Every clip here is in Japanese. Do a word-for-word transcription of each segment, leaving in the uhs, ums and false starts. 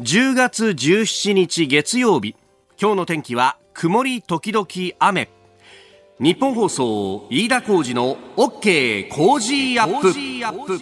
じゅうがつじゅうしちにち月曜日、今日の天気は曇り時々雨。日本放送飯田浩司の OK 工事アップ。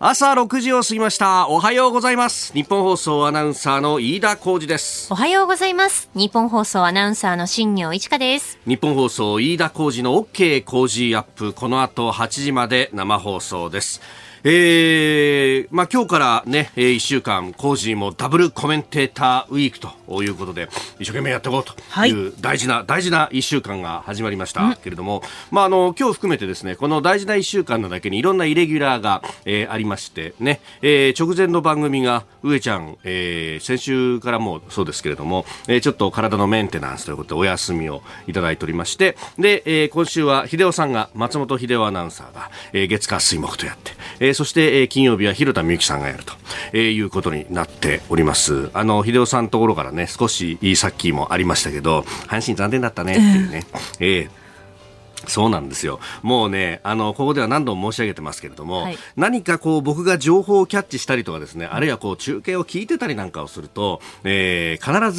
朝ろくじを過ぎました。おはようございます。日本放送アナウンサーの飯田浩司です。おはようございます。日本放送アナウンサーの新業一華です。日本放送飯田浩司の OK 工事アップ、この後はちじまで生放送です。えーまあ、今日から、ね、いっしゅうかんコージーもダブルコメンテーターウィークということで一生懸命やっていこうという大事な、はい、大事ないっしゅうかんが始まりましたけれども、まあ、あの今日含めてですね、この大事ないっしゅうかんのだけにいろんなイレギュラーが、えー、ありまして、ねえー、直前の番組が上ちゃん、えー、先週からもそうですけれども、えー、ちょっと体のメンテナンスということでお休みをいただいておりまして、で、えー、今週は秀夫さんが、松本秀夫アナウンサーが、えー、月火水木とやって、えーそして金曜日は広田みゆきさんがやるということになっております。あの秀夫さんのところからね、少しさっきもありましたけど、阪神残念だったねっていうね、えーえーそうなんですよ。もうね、あのここでは何度も申し上げてますけれども、はい、何かこう僕が情報をキャッチしたりとかですね、あるいはこう中継を聞いてたりなんかをすると、えー、必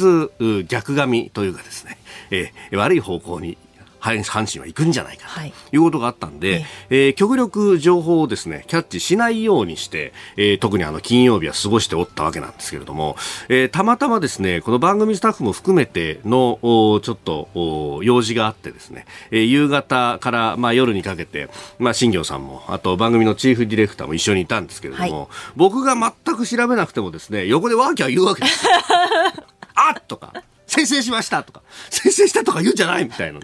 ず逆髪というかですね、えー、悪い方向に阪神は行くんじゃないかということがあったんで、はい、えー、極力情報をですねキャッチしないようにして、えー、特にあの金曜日は過ごしておったわけなんですけれども、えー、たまたまですねこの番組スタッフも含めてのちょっと用事があってですね、えー、夕方から、まあ、夜にかけて、まあ、新行さんもあと番組のチーフディレクターも一緒にいたんですけれども、はい、僕が全く調べなくてもですね横でワーキャー言うわけですよあっとか先制しましたとか先制したとか言うんじゃないみたいな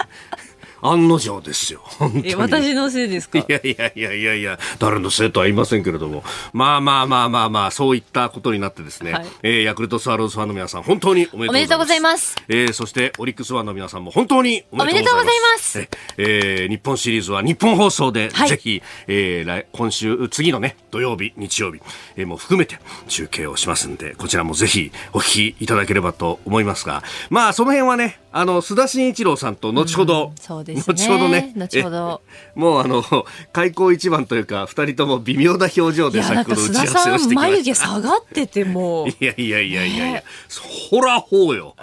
案の定ですよ。え、私のせいですか？いやいやいやいやいや、誰のせいとは言いませんけれども、まあまあまあまあまあ、そういったことになってですね、はい、えー、ヤクルトスワローズファンの皆さん本当におめでとうございます。おめでとうございます。えー、そしてオリックスファンの皆さんも本当におめでとうございます。おめでとうございます。えー、日本シリーズは日本放送で、はい、ぜひ、えー、来今週次のね土曜日日曜日、えー、も含めて中継をしますんで、こちらもぜひお聞きいただければと思いますが、まあその辺はね、あの須田慎一郎さんと後ほど、うん、そうです。後ほどね、後ほどもうあの開口一番というかふたりとも微妙な表情で先ほど打ち合わせをしてきました。眉毛下がっててもいやいやいやいやいや、ほらほうよ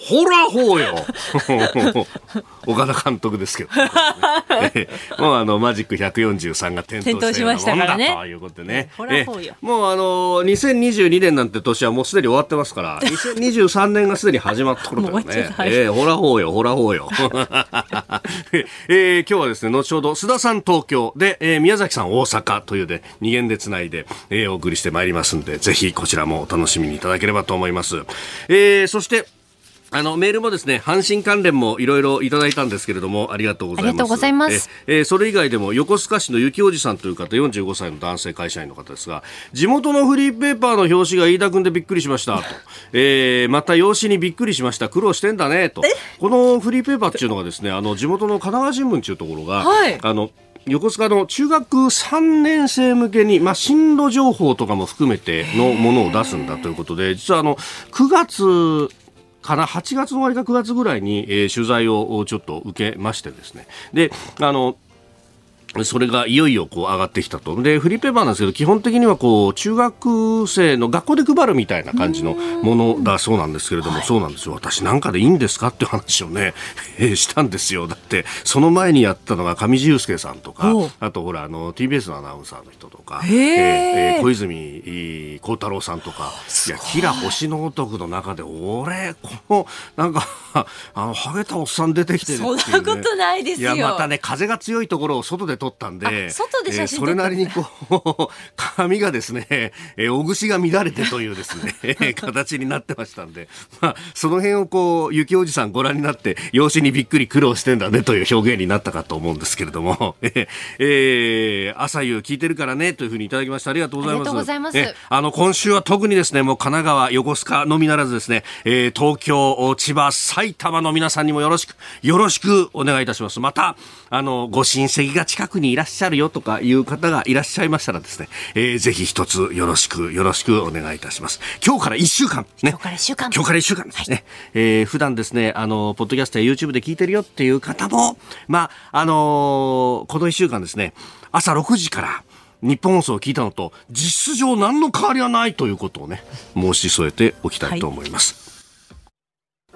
ほらほうよ岡田監督ですけど、ね、もうあのマジックひゃくよんじゅうさんが点灯したようなもんだということでね、もうあのにせんにじゅうにねんなんて年はもうすでに終わってますから、にせんにじゅうさんねんがすでに始まった頃だよね、えー、ほらほうよほらほうよえー、今日はですね後ほど須田さん東京で、えー、宮崎さん大阪というでに限でつないで、えー、お送りしてまいりますんで、ぜひこちらもお楽しみにいただければと思います。えー、そしてあのメールもですね阪神関連もいろいろいただいたんですけれども、ありがとうございます。ありがとうございます。え、えー、それ以外でも横須賀市のゆきおじさんという方、よんじゅうごさいの男性会社員の方ですが、地元のフリーペーパーの表紙が飯田君でびっくりしましたと、えー、また用紙にびっくりしました、苦労してんだねと。このフリーペーパーっていうのがですね、あの地元の神奈川新聞というところが、はい、あの横須賀の中学さんねん生向けに、まあ、進路情報とかも含めてのものを出すんだということで、実はあのくがつかな、はちがつの終わりかくがつぐらいに、えー、取材をちょっと受けましてですね、であのそれがいよいよこう上がってきたと。でフリーペーパーなんですけど、基本的にはこう中学生の学校で配るみたいな感じのものだそうなんですけれども、そうなんですよ、私なんかでいいんですかっていう話をね、えー、したんですよ。だってその前にやったのが上地雄介さんとか、あとほらあの ティービーエス のアナウンサーの人とか、えーえー、小泉孝太郎さんとか、いやキラ星の男の中で俺このなんかあのハゲたおっさん出てきてるっていう、ね、そんなことないですよ。いやまたね風が強いところを外で撮ったんで、外で写真撮ったんだ、えー、それなりにこう髪がですね、えー、おぐしが乱れてというですね形になってましたんで、まあ、その辺をこう雪おじさんご覧になって容姿にびっくり苦労してんだねという表現になったかと思うんですけれども、えーえー、朝夕聞いてるからねというふうにいただきまして、ありがとうございます。ありがとうございます。えー、あの今週は特にですねもう神奈川横須賀のみならずですね、えー、東京千葉埼玉の皆さんにもよろしくよろしくお願いいたします。またあのご親戚が近くにいらっしゃるよとかいう方がいらっしゃいましたらですね、えー、ぜひ一つよろしくよろしくお願いいたします。今日からいっしゅうかんね、今日からいっしゅうかん今日からいっしゅうかんですね、はい、えー、普段ですねあのポッドキャストや YouTube で聞いてるよっていう方も、まああのー、このいっしゅうかんですね朝ろくじから日本放送を聞いたのと実質上何の変わりはないということをね申し添えておきたいと思います、はい、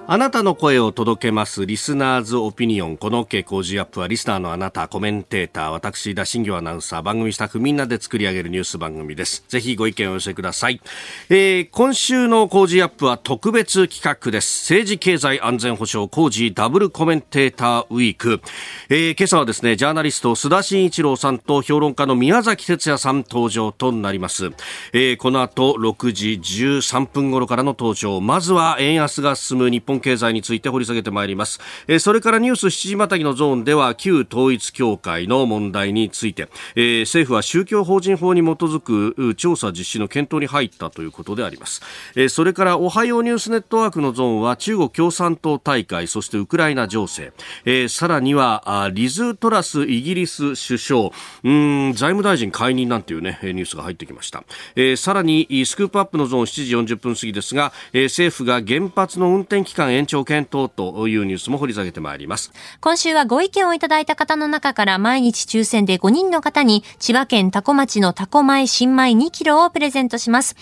あなたの声を届けますリスナーズオピニオン。この OK 工事アップはリスナーのあなた、コメンテーター、私田新行アナウンサー、番組スタッフみんなで作り上げるニュース番組です。ぜひご意見をお寄せください、えー、今週の工事アップは特別企画です。政治経済安全保障工事ダブルコメンテーターウィーク、えー、今朝はですねジャーナリスト須田慎一郎さんと評論家の宮崎哲也さん登場となります、えー、この後ろくじじゅうさんぷん頃からの登場。まずは円安が進む日本経済について掘り下げてまいります、えー、それからニュースしちじまたぎのゾーンでは旧統一教会の問題について、えー、政府は宗教法人法に基づく調査実施の検討に入ったということであります、えー、それからおはようニュースネットワークのゾーンは中国共産党大会、そしてウクライナ情勢、えー、さらにはリズ・トラスイギリス首相、うーん財務大臣解任なんていうねニュースが入ってきました、えー、さらにスクープアップのゾーンしちじよんじゅっぷん過ぎですが、えー、政府が原発の運転期間延長検討というニュースも掘り下げてまいります。今週はご意見をいただいた方の中から毎日抽選でごにんの方に千葉県多古町の多古米新米にキロをプレゼントします。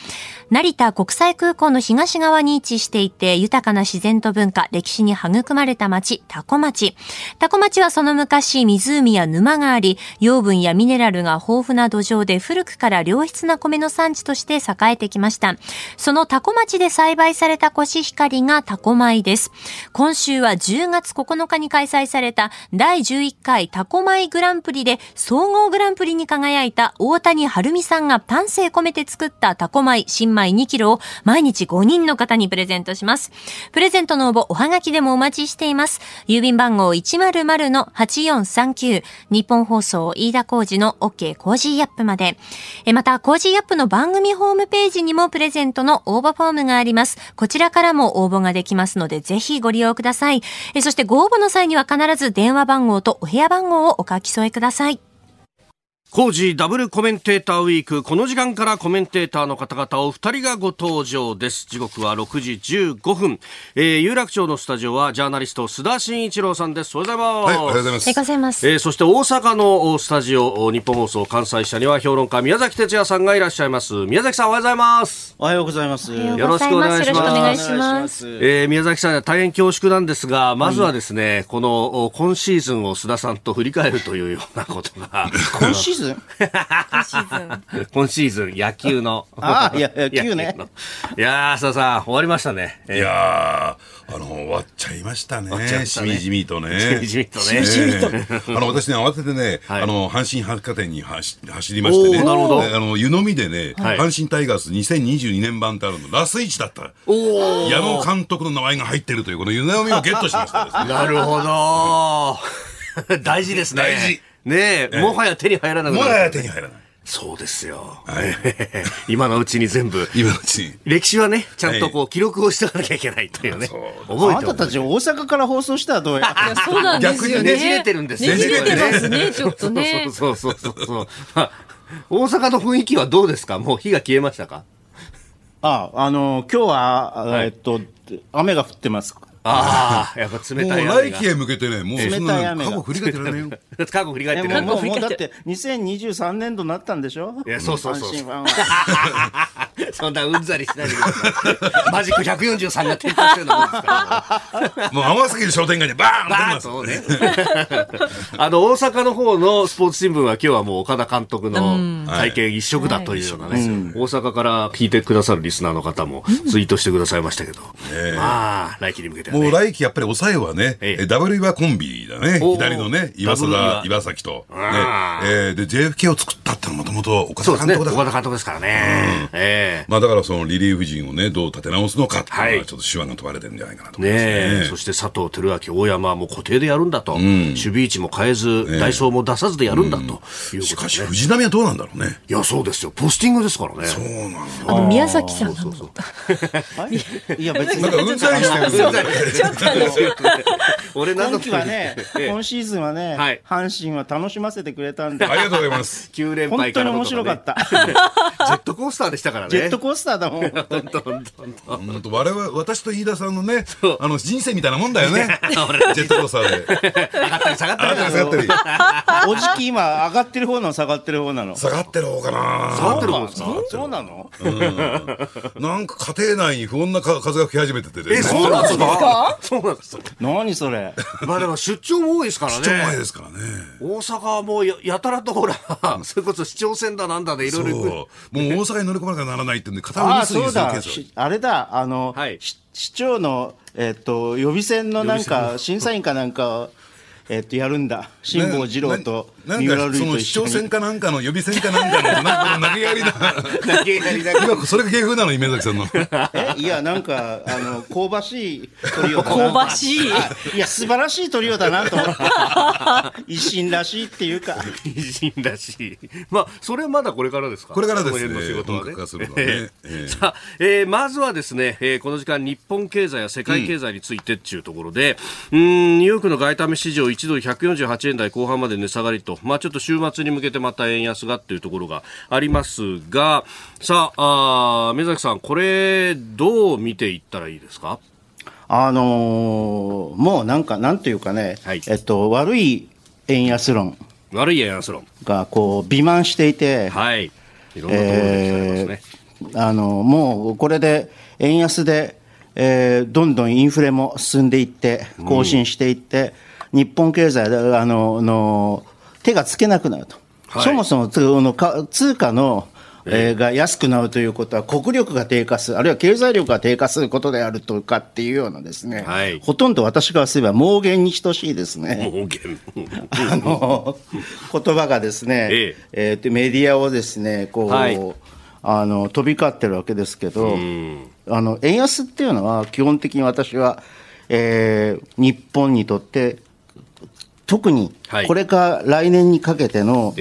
成田国際空港の東側に位置していて豊かな自然と文化歴史に育まれた町多古町。多古町はその昔湖や沼があり養分やミネラルが豊富な土壌で古くから良質な米の産地として栄えてきました。その多古町で栽培されたコシヒカリが多古米です。今週はじゅうがつここのかに開催されただいじゅういっかい多古米グランプリで総合グランプリに輝いた大谷晴美さんが丹精込めて作った多古米新米にキロを毎日ごにんの方にプレゼントします。プレゼントの応募おはがきでもお待ちしています。郵便番号 いちまるまるのはちよんさんきゅう 日本放送飯田浩司の OK 工事アップまで。えまた工事アップの番組ホームページにもプレゼントの応募フォームがあります。こちらからも応募ができますのでぜひご利用ください。えそしてご応募の際には必ず電話番号とお部屋番号をお書き添えください。工事ダブルコメンテーターウィーク、この時間からコメンテーターの方々お二人がご登場です。時刻はろくじじゅうごふん、えー、有楽町のスタジオはジャーナリスト須田慎一郎さんです。おはようございます。はい、おはようございます。えー、そして大阪のスタジオ日本放送関西社には評論家宮崎哲也さんがいらっしゃいます。宮崎さんおはようございます。おはようございます。よろしくお願いします。えー、宮崎さんは大変恐縮なんですが、まずはですね、はい、この今シーズンを須田さんと振り返るというようなことが今シーズン今シーズン野球のあいや野球ねいやー須田さん終わりましたね。いやーあの終わっちゃいましたね。しみじみとね。しみじみとね。あの私ね慌ててね、はい、あの阪神百貨店に走りましてね。なるほど。あの湯飲みでね、はい、阪神タイガースにせんにじゅうにねんばんってあるのラスイチだった。お矢野監督の名前が入ってるというこの湯飲みをゲットしましたです、ね。なるほど。大事ですね。大事。ねえ、ええ、もはや手に入らなくなる。もはや手に入らない。そうですよ、はい、今のうちに全部今のうちに歴史はねちゃんとこう記録をしておかなきゃいけないというね、はい、あなたたち大阪から放送したらどうやそうなんですよね。逆にねじれてるんですね。ねじれてますねちょっとねそうそうそうそう、まあ、大阪の雰囲気はどうですか。もう火が消えましたか。ああ、あの今日は、はい、えっと雨が降ってます。ああ、やっぱ冷たい雨が。もう来季へ向けてね、もう冷たい雨が。過去振り返ってられないよ。過去振り返ってられない。もう、もうだってにせんにじゅうさんねんどになったんでしょ。いや、そうそうそう。そんなうんざりしないでください。マジックひゃくよんじゅうさんが点灯してるのもんですから。もう天崎商店街でバーンバーンそうね。あの、大阪の方のスポーツ新聞は今日はもう岡田監督の会見一色だというようなね。大阪から聞いてくださるリスナーの方もツイートしてくださいましたけど。まあ、来季に向けて。もう来季やっぱり抑えはね、ええ、ダブル岩コンビだね。左のね、岩貞、岩崎と、ねえー。で、ジェーエフケー を作ったってのもともと岡田監督だから。岡田監督ですからね。うんえー、まあだからそのリリーフ陣をね、どう立て直すのかっていうのは、はい、ちょっと手腕が問われてるんじゃないかなと思いますね。ねそして佐藤輝明、大山はもう固定でやるんだと。うん、守備位置も変えず、ね、代走も出さずでやるんだということ、ねうん。しかし、藤浪はどうなんだろうね。いや、そうですよ。ポスティングですからね。そうなんだ。あの、宮崎さん。そうそうそう。いや、別に。なんかうんざりしてる。俺なんだっけ今季はね、今シーズンはね、はい、阪神は楽しませてくれたんで、ありがとうございます。きゅう連敗からのとか、ね、本当に面白かった。ジェットコースターでしたからね。ジェットコースターだもん。本当本当本当。我々私と飯田さんのね、あの人生みたいなもんだよね。ジェットコースターで上がったり下がったり下がったり。おじき今上がってる方なの下がってる方なの。下がってる方かな。下がってる方ですか。そうなの？うん、なんか家庭内に不穏な風が吹き始めてて、ね、え、そうなんですか？そうなんです。何それ。まあでも出張も多いですからね。出張前ですからね。大阪はもう や, やたらとほら、うん、それこそ市長選だなんだでいろいろ。もう大阪に乗り込まなきゃならないってんで片方にするケース。あれだあの、はい、市長のえっと予備選のなんか審査員かなんか。えっとやるんだ辛坊治郎と三浦瑠衣と一緒に市長選かなんかの予備選かなんかのなんか投げやりだ投げやりだ今それが芸風なの。夢崎さんのえいやなんかあの香ばしいトリオだな香ばしいいや素晴らしいトリオだなと思って維新らしいっていうか維新らしいまあそれはまだこれからですか。これからですね。さあ、えー、まずはですね、えー、この時間日本経済や世界経済についてっていうところで、うん、うーんニューヨークの外為市場いちドルひゃくよんじゅうはちえん台後半まで値下がりと、まあ、ちょっと週末に向けてまた円安がというところがありますが、さあ、あ目崎さんこれどう見ていったらいいですか。あのー、もうなんかなんていうかね、はいえっと、悪い円安論悪い円安論がこう美満していて、はい、いろんなところでございますね、えーあのー、もうこれで円安で、えー、どんどんインフレも進んでいって更新していって、うん日本経済あのの手がつけなくなると、はい、そもそも通貨の、えー、が安くなるということは国力が低下するあるいは経済力が低下することであるとかっていうようなですね、はい、ほとんど私からすれば妄言に等しいですね妄言あの言葉がですね、えええー、メディアをですねこう、はい、あの飛び交ってるわけですけどあの円安っていうのは基本的に私は、えー、日本にとって特にこれから来年にかけての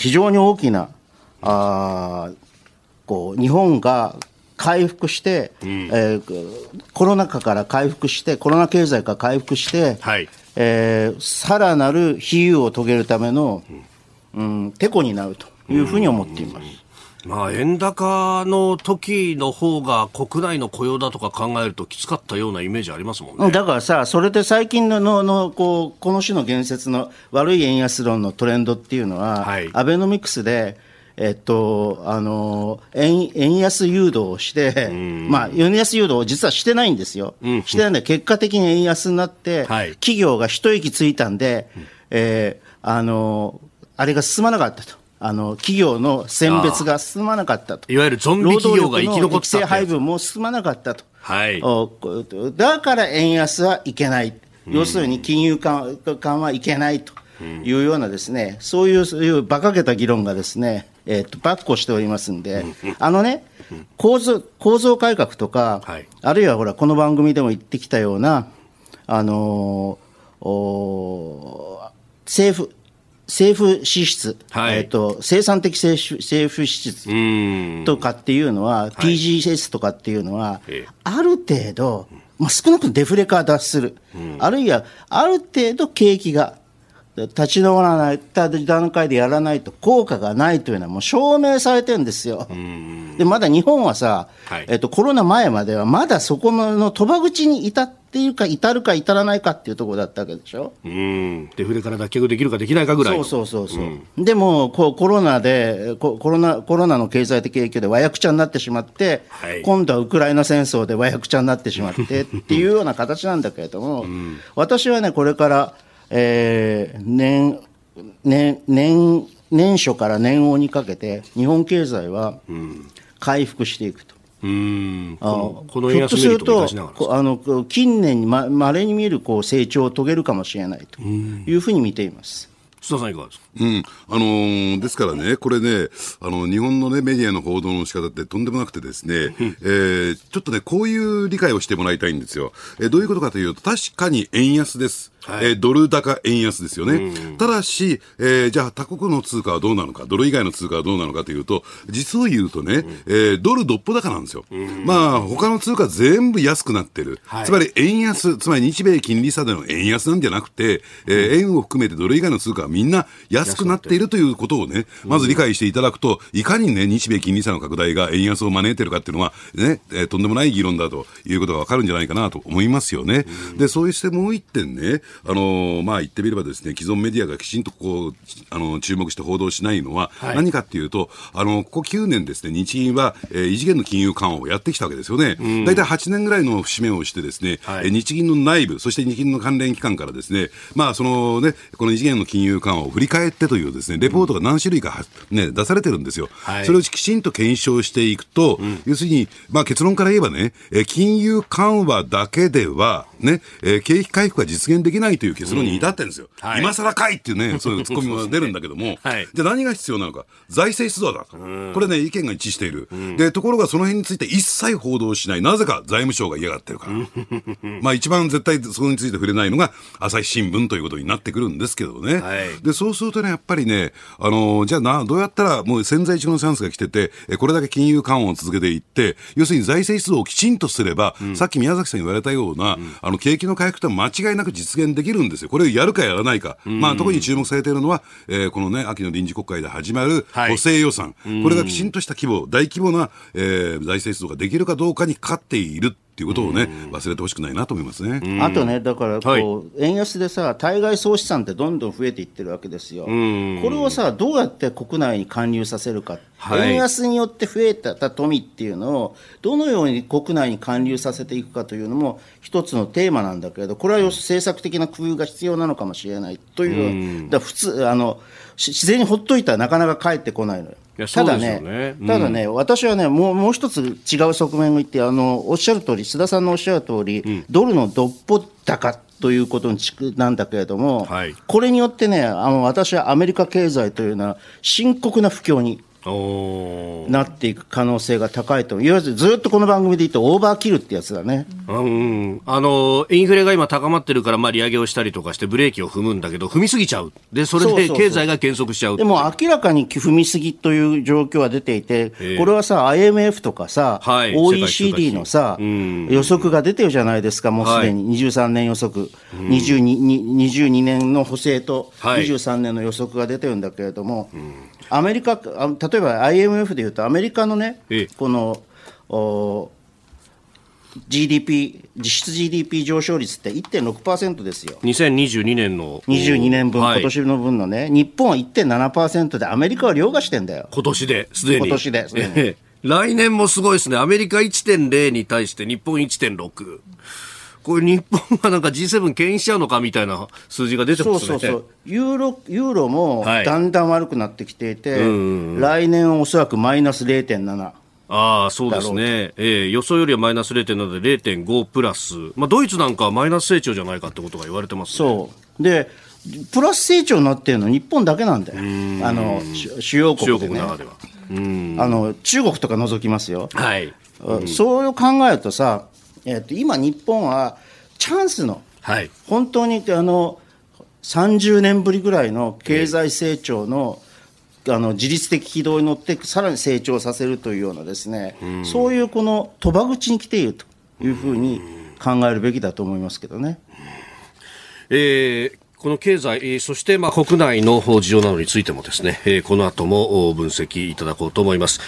非常に大きなあこう日本が回復してえコロナ禍から回復してコロナ経済が回復してえさらなる比喩を遂げるためのうんてこになるというふうに思っています。まあ、円高の時の方が国内の雇用だとか考えるときつかったようなイメージありますもんね。だからさそれで最近 の, の, の こ, うこの種の言説の悪い円安論のトレンドっていうのは、はい、アベノミクスで、えっと、あの 円, 円安誘導をして、まあ、円安誘導を実はしてないんですよ、うん、してないんで結果的に円安になって、はい、企業が一息ついたんで、うんえー、あのあれが進まなかったとあの企業の選別が進まなかったといわゆるゾンビ企業が生き残った適正配分も進まなかったと、はい、だから円安はいけない、うん、要するに金融緩和はいけないというようなですね、うん、そういう、そういう馬鹿げた議論がですね、えー、とばっこしておりますんで、うん、あのね構造、構造改革とか、はい、あるいはほらこの番組でも言ってきたようなあのー、政府政府支出、はいえーと、生産的政府、政府支出とかっていうのは、ピージーエス とかっていうのは、はい、ある程度、まあ、少なくともデフレ化脱する、うん、あるいはある程度景気が立ち直らない段階でやらないと効果がないというのはもう証明されてるんですよ。うんでまだ日本はさ、はいえーと、コロナ前まではまだそこの賭場口に至ってっていうか至るか至らないかっていうところだったわけでしょ。うんデフレから脱却できるかできないかぐらいのそうそうそうそう、うん、でもこうコロナでコロナコロナの経済的影響で和訳茶になってしまって、はい、今度はウクライナ戦争で和訳茶になってしまってっていうような形なんだけれども、うん、私はねこれから、えー、年年年年初から年王にかけて日本経済は回復していくと、うんうんこのひょっとするとあの近年まれに見るこう成長を遂げるかもしれないというふうに見ています。須田さんいかがですか。うん、あのー、ですからね、これね、あの、日本のね、メディアの報道の仕方ってとんでもなくてですね、えー、ちょっとね、こういう理解をしてもらいたいんですよ。えー、どういうことかというと、確かに円安です。はい、えー、ドル高円安ですよね。うん、ただし、えー、じゃあ他国の通貨はどうなのか、ドル以外の通貨はどうなのかというと、実を言うとね、うん、えー、ドルどっぽ高なんですよ。うん、まあ、他の通貨全部安くなってる。はい、つまり円安、つまり日米金利差での円安なんじゃなくて、えー、円を含めてドル以外の通貨はみんな安くなっているということをね、まず理解していただくと、いかにね、日米金利差の拡大が円安を招いてるかっていうのは、ね、えー、とんでもない議論だということがわかるんじゃないかなと思いますよね。うん、で、そうしてもう一点ね、あのまあ、言ってみればですね、既存メディアがきちんとこうあの注目して報道しないのは何かっていうと、はい、あのここきゅうねんですね、日銀は、えー、異次元の金融緩和をやってきたわけですよね。大体はちねんぐらいの節目をしてですね、はい、日銀の内部そして日銀の関連機関からですね、まあそのね、この異次元の金融緩和を振り返ってというですねレポートが何種類か、ね、出されてるんですよ。はい、それをきちんと検証していくと、うん、要するに、まあ、結論から言えばね、金融緩和だけでは、ね、景気回復が実現できないという結論に至ってるんですよ。うん、はい、今更かいっていうね、そういうツッコミも出るんだけども、はい、じゃあ何が必要なのか、財政出動だと、うん、これね、意見が一致している。うん、でところがその辺について一切報道しない、なぜか財務省が嫌がってるから、うん、まあ一番絶対そこについて触れないのが朝日新聞ということになってくるんですけどね。はい、でそうするとね、やっぱりね、あのー、じゃあなどうやったらもう千載一遇のチャンスが来てて、これだけ金融緩和を続けていって、要するに財政出動をきちんとすれば、うん、さっき宮崎さん言われたような、うん、あの景気の回復とは間違いなく実現できるんですよ。これをやるかやらないか、まあ、特に注目されているのは、えー、この、ね、秋の臨時国会で始まる補正予算、はい、これがきちんとした規模、大規模な、えー、財政出動ができるかどうかにかかっているっていうことをね、忘れてほしくないなと思いますね。あとね、だからこう、はい、円安でさ、対外総資産ってどんどん増えていってるわけですよ。これをさ、どうやって国内に還流させるか、はい、円安によって増えた富っていうのをどのように国内に還流させていくかというのも一つのテーマなんだけれど、これは政策的な工夫が必要なのかもしれないという、だ普通あの自然にほっといたらなかなか帰ってこないのよ。ただね、ただね、私はね、もう、もう一つ違う側面を言って、あの、おっしゃる通り、須田さんのおっしゃる通り、うん、ドルのどっぽ高ということなんだけれども、はい、これによってね、あの、私はアメリカ経済というのは深刻な不況になっていく可能性が高いと、いわゆるずっとこの番組で言うとオーバーキルってやつだね。うん、あのインフレが今高まってるから、まあ、利上げをしたりとかしてブレーキを踏むんだけど、踏みすぎちゃうで、それで経済が減速しちゃう。そうそうそう。でも明らかに踏みすぎという状況は出ていて、これはさ アイエムエフ とかさ、はい、オーイーシーディー のさ、うん、予測が出てるじゃないですか。もうすでににじゅうさんねん予測、うん、にじゅうにねんの補正とにじゅうさんねんの予測が出てるんだけれども、はい、うん、アメリカ、例えば アイエムエフ でいうとアメリカのね、この ジーディーピー 実質 ジーディーピー 上昇率って いってんろくパーセント ですよ。にせんにじゅうにねんのにじゅうにねんぶん、はい、今年の分のね、日本は いってんななパーセント でアメリカは凌駕してんだよ。今年ですでに。今年ですでに、ええ、来年もすごいですね。アメリカ いってんれい に対して日本 いってんろく。これ日本がなんか ジーセブン 牽引しちゃうのかみたいな数字が出てますね。そうそうそう。ユーロ、ユーロもだんだん悪くなってきていて、はい、うんうん、来年はおそらくマイナス れいてんなな。ああ、そうですね、えー、予想よりはマイナス れいてんなな で れいてんご プラス、まあ、ドイツなんかはマイナス成長じゃないかってことが言われてますね。そうでプラス成長になっているのは日本だけなんだよ。あの主要国でね、中国の中では、うん、あの中国とか除きますよ、はい、うん、そう考えるとさ、えー、と今日本はチャンスの、はい、本当にあのさんじゅうねんぶりぐらいの経済成長の、えー、あの自律的軌道に乗ってさらに成長させるというようなですね、うん、そういうこの賭場口に来ているというふうに考えるべきだと思いますけどね。えーこの経済、そしてまあ国内の事情などについてもですね、この後も分析いただこうと思います。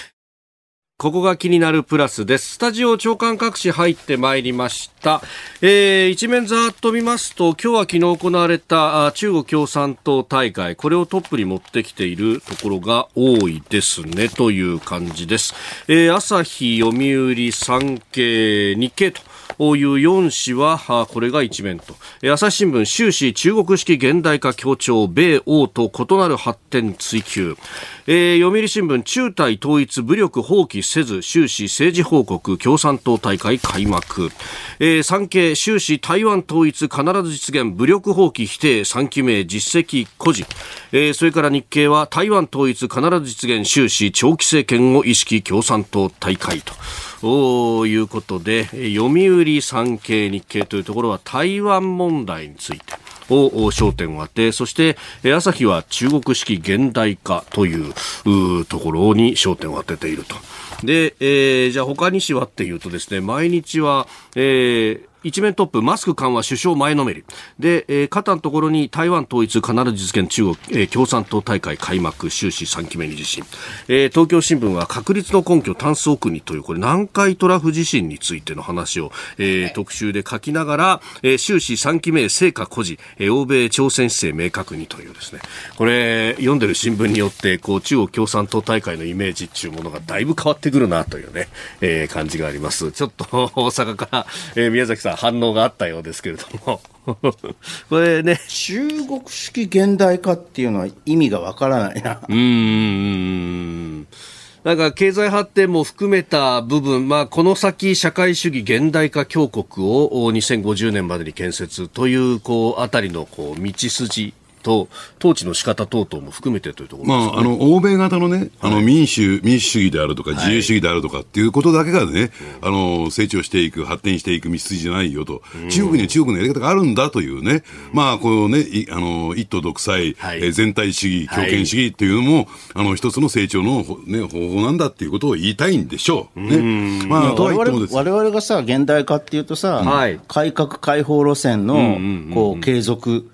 ここが気になるプラスです。スタジオ長官各紙入ってまいりました。えー、一面ざーっと見ますと、今日は昨日行われた中国共産党大会、これをトップに持ってきているところが多いですねという感じです。えー、朝日、読売、産経、日経と。こういうよん紙はこれが一面と。朝日新聞、習氏中国式現代化強調、米欧と異なる発展追求。えー、読売新聞、中台統一武力放棄せず、習氏政治報告、共産党大会開幕。ええー、産経終始台湾統一必ず実現、武力放棄否定、さんきめい実績誇示、えー、それから日経は台湾統一必ず実現、終始長期政権を意識共産党大会とおいうことで、読売、産経、日経というところは台湾問題についてを焦点を当て、そして朝日は中国式現代化というところに焦点を当てていると。で、えー、じゃあ他にしはっていうとですね、毎日は、えー一面トップ、マスク緩和首相前のめりで、えー、肩のところに台湾統一必ず実現、中国、えー、共産党大会開幕、終始さんきめに地震、えー、東京新聞は確率の根拠タンス奥にという、これ南海トラフ地震についての話を、えー、特集で書きながら、えー、終始さんきめい成果誇示、えー、欧米朝鮮姿勢明確にというですね、これ読んでる新聞によってこう中国共産党大会のイメージっていうものがだいぶ変わってくるなというね、えー、感じがあります。ちょっと大阪から、えー、宮崎さん反応があったようですけれどもこれね、中国式現代化っていうのは意味がわからないな。うーん、なんか経済発展も含めた部分、まあ、この先社会主義現代化強国をにせんごじゅうねんまでに建設という、こうあたりのこう道筋と統治の仕方等々も含めてというところですね。まあ、あの欧米型のね、あの民主、はい、民主主義であるとか自由主義であるとかっていうことだけがね、はい、あの成長していく発展していく道筋じゃないよと、うん、中国には中国のやり方があるんだというね、うん、まあこうね、あの一党独裁、はい、え全体主義強権主義というのも、はい、あの一つの成長の、ね、方法なんだっていうことを言いたいんでしょう、ね。うん、まあ、とは言ってもですね、我々がさ現代化っていうとさ、はい、改革開放路線のこう継続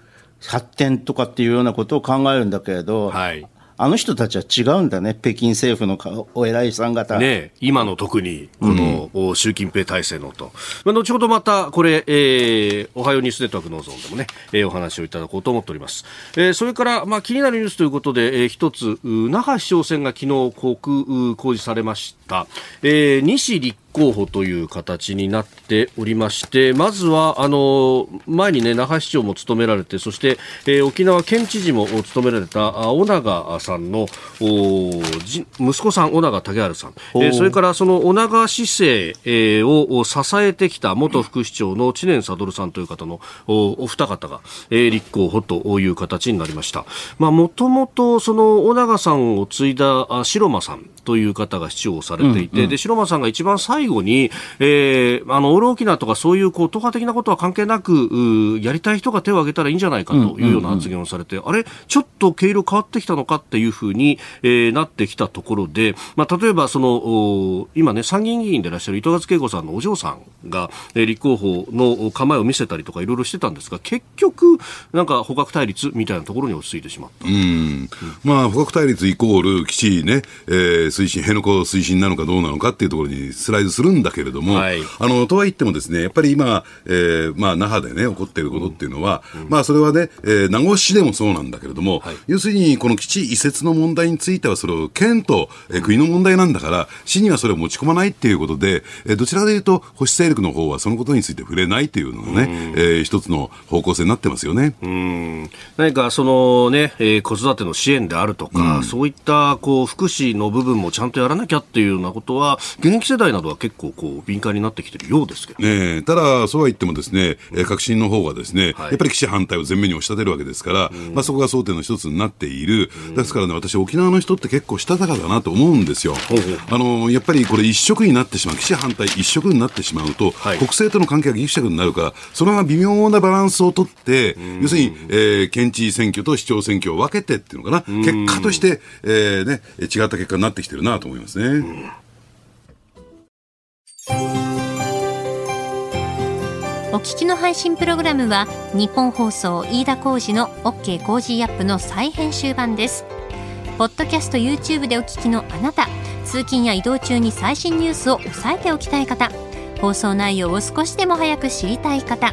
発展とかっていうようなことを考えるんだけれど、はい、あの人たちは違うんだね。北京政府のお偉いさん方、ね、今の特にこの、うん、習近平体制のと、まあ、後ほどまたこれ、えー、おはようニュースネットワークのゾーンでもね、えー、お話をいただこうと思っております、えー、それから、まあ、気になるニュースということで、えー、一つ那覇市長選が昨日公布公示されました、えー、西立候補という形になっておりまして、まずはあの前に、ね、那覇市長も務められて、そして、えー、沖縄県知事も務められた尾長さんの息子さん尾長竹春さん、えー、それからその尾長市政、えー、を支えてきた元副市長の知念悟さんという方の お, お二方が、えー、立候補という形になりました。もともと尾長さんを継いだ白間さんという方が市長をされていて、うんうん、で白間さんが一番最最後に、えー、あのオール沖縄とかそういう党派的なことは関係なくやりたい人が手を挙げたらいいんじゃないかというような発言をされて、うんうんうん、あれちょっと経路変わってきたのかっていうふうに、えー、なってきたところで、まあ、例えばその今ね参議院議員でいらっしゃる糸数慶子さんのお嬢さんが、えー、立候補の構えを見せたりとかいろいろしてたんですが、結局なんか捕獲対立みたいなところに落ち着いてしまった。うん、うん、まあ捕獲対立イコール基地ね、えー、推進辺野古推進なのかどうなのかっていうところにスライドするんだけれども、はい、あのとはいってもですね、やっぱり今、えーまあ、那覇でね起こっていることっていうのは、うんうん、まあそれはね、えー、名護市でもそうなんだけれども、はい、要するにこの基地移設の問題についてはそれを県と、えー、国の問題なんだから、うん、市にはそれを持ち込まないっていうことで、えー、どちらかというと保守勢力の方はそのことについて触れないというのがね、うん、えー、一つの方向性になってますよね。うん、何かそのね、えー、子育ての支援であるとか、うん、そういったこう福祉の部分もちゃんとやらなきゃっていうようなことは現役世代のは結構こう敏感になってきてるようですけど、ね、えただそうは言ってもですね、うん、革新の方がですね、はい、やっぱり基地反対を前面に押し立てるわけですから、うん、まあ、そこが争点の一つになっている、うん、ですからね、私沖縄の人って結構したたかだなと思うんですよ、うん、あのやっぱりこれ一色になってしまう、基地反対一色になってしまうと、はい、国政との関係がギクシャクになるから、そのまま微妙なバランスを取って、うん、要するに、えー、県知事選挙と市長選挙を分けてっていうのかな、うん、結果として、えーね、違った結果になってきてるなと思いますね、うん。お聞きの配信プログラムは日本放送飯田浩司の OK コージーアップの再編集版です。ポッドキャスト YouTube でお聞きのあなた、通勤や移動中に最新ニュースを押さえておきたい方、放送内容を少しでも早く知りたい方、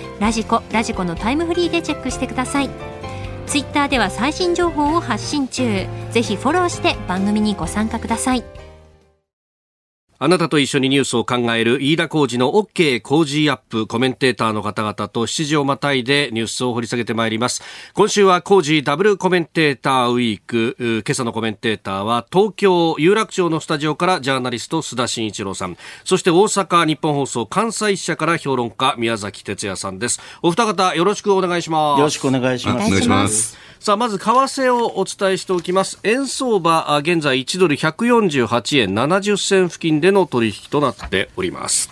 ラジコラジコのタイムフリーでチェックしてください。ツイッターでは最新情報を発信中。ぜひフォローして番組にご参加ください。あなたと一緒にニュースを考える飯田浩二の OK 浩二アップ、コメンテーターの方々としちじをまたいでニュースを掘り下げてまいります。今週は浩二ダブルコメンテーターウィーク。今朝のコメンテーターは東京有楽町のスタジオからジャーナリスト須田慎一郎さん、そして大阪日本放送関西支社から評論家宮崎哲也さんです。お二方よろしくお願いします。よろしくお願いします。お願いします。さあ、まず為替をお伝えしておきます。円相場、現在いちドルひゃくよんじゅうはちえんななじゅっせん付近での取引となっております。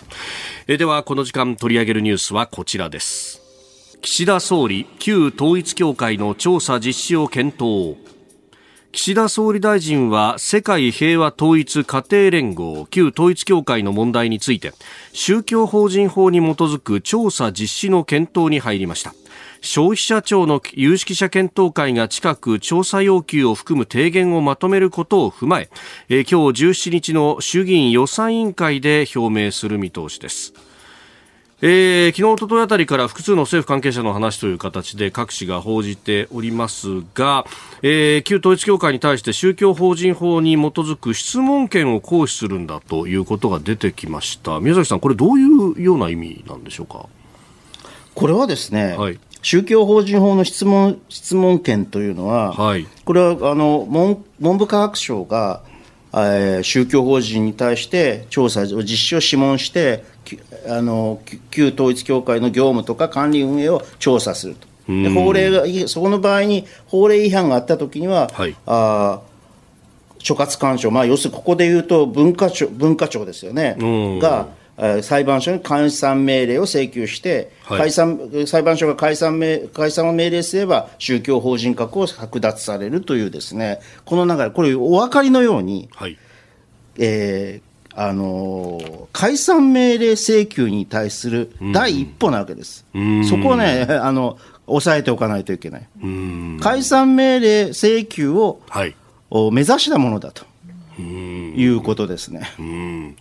えでは、この時間取り上げるニュースはこちらです。岸田総理、旧統一教会の調査実施を検討。岸田総理大臣は世界平和統一家庭連合、旧統一教会の問題について、宗教法人法に基づく調査実施の検討に入りました。消費者庁の有識者検討会が近く調査要求を含む提言をまとめることを踏まえ、え今日じゅうしちにちの衆議院予算委員会で表明する見通しです。えー、昨日おとといあたりから複数の政府関係者の話という形で各紙が報じておりますが、えー、旧統一教会に対して宗教法人法に基づく質問権を行使するんだということが出てきました。宮崎さん、これどういうような意味なんでしょうか。これはですね、はい、宗教法人法の質問、質問権というのは、はい、これはあの 文, 文部科学省が、えー、宗教法人に対して調査を実施を諮問してあの旧統一教会の業務とか管理運営を調査すると。で、法令がそこの場合に法令違反があったときには、はい、あ所轄官庁、まあ、要するにここでいうと文化庁、文化庁ですよねが裁判所に解散命令を請求して、はい、解散裁判所が解散命、解散を命令すれば宗教法人格を剥奪されるというですね、この流れ、これお分かりのように、はい、えー、あの解散命令請求に対する第一歩なわけです。そこをね、あの抑えておかないといけない。うーん、解散命令請求を、はい、目指したものだということですね。うん、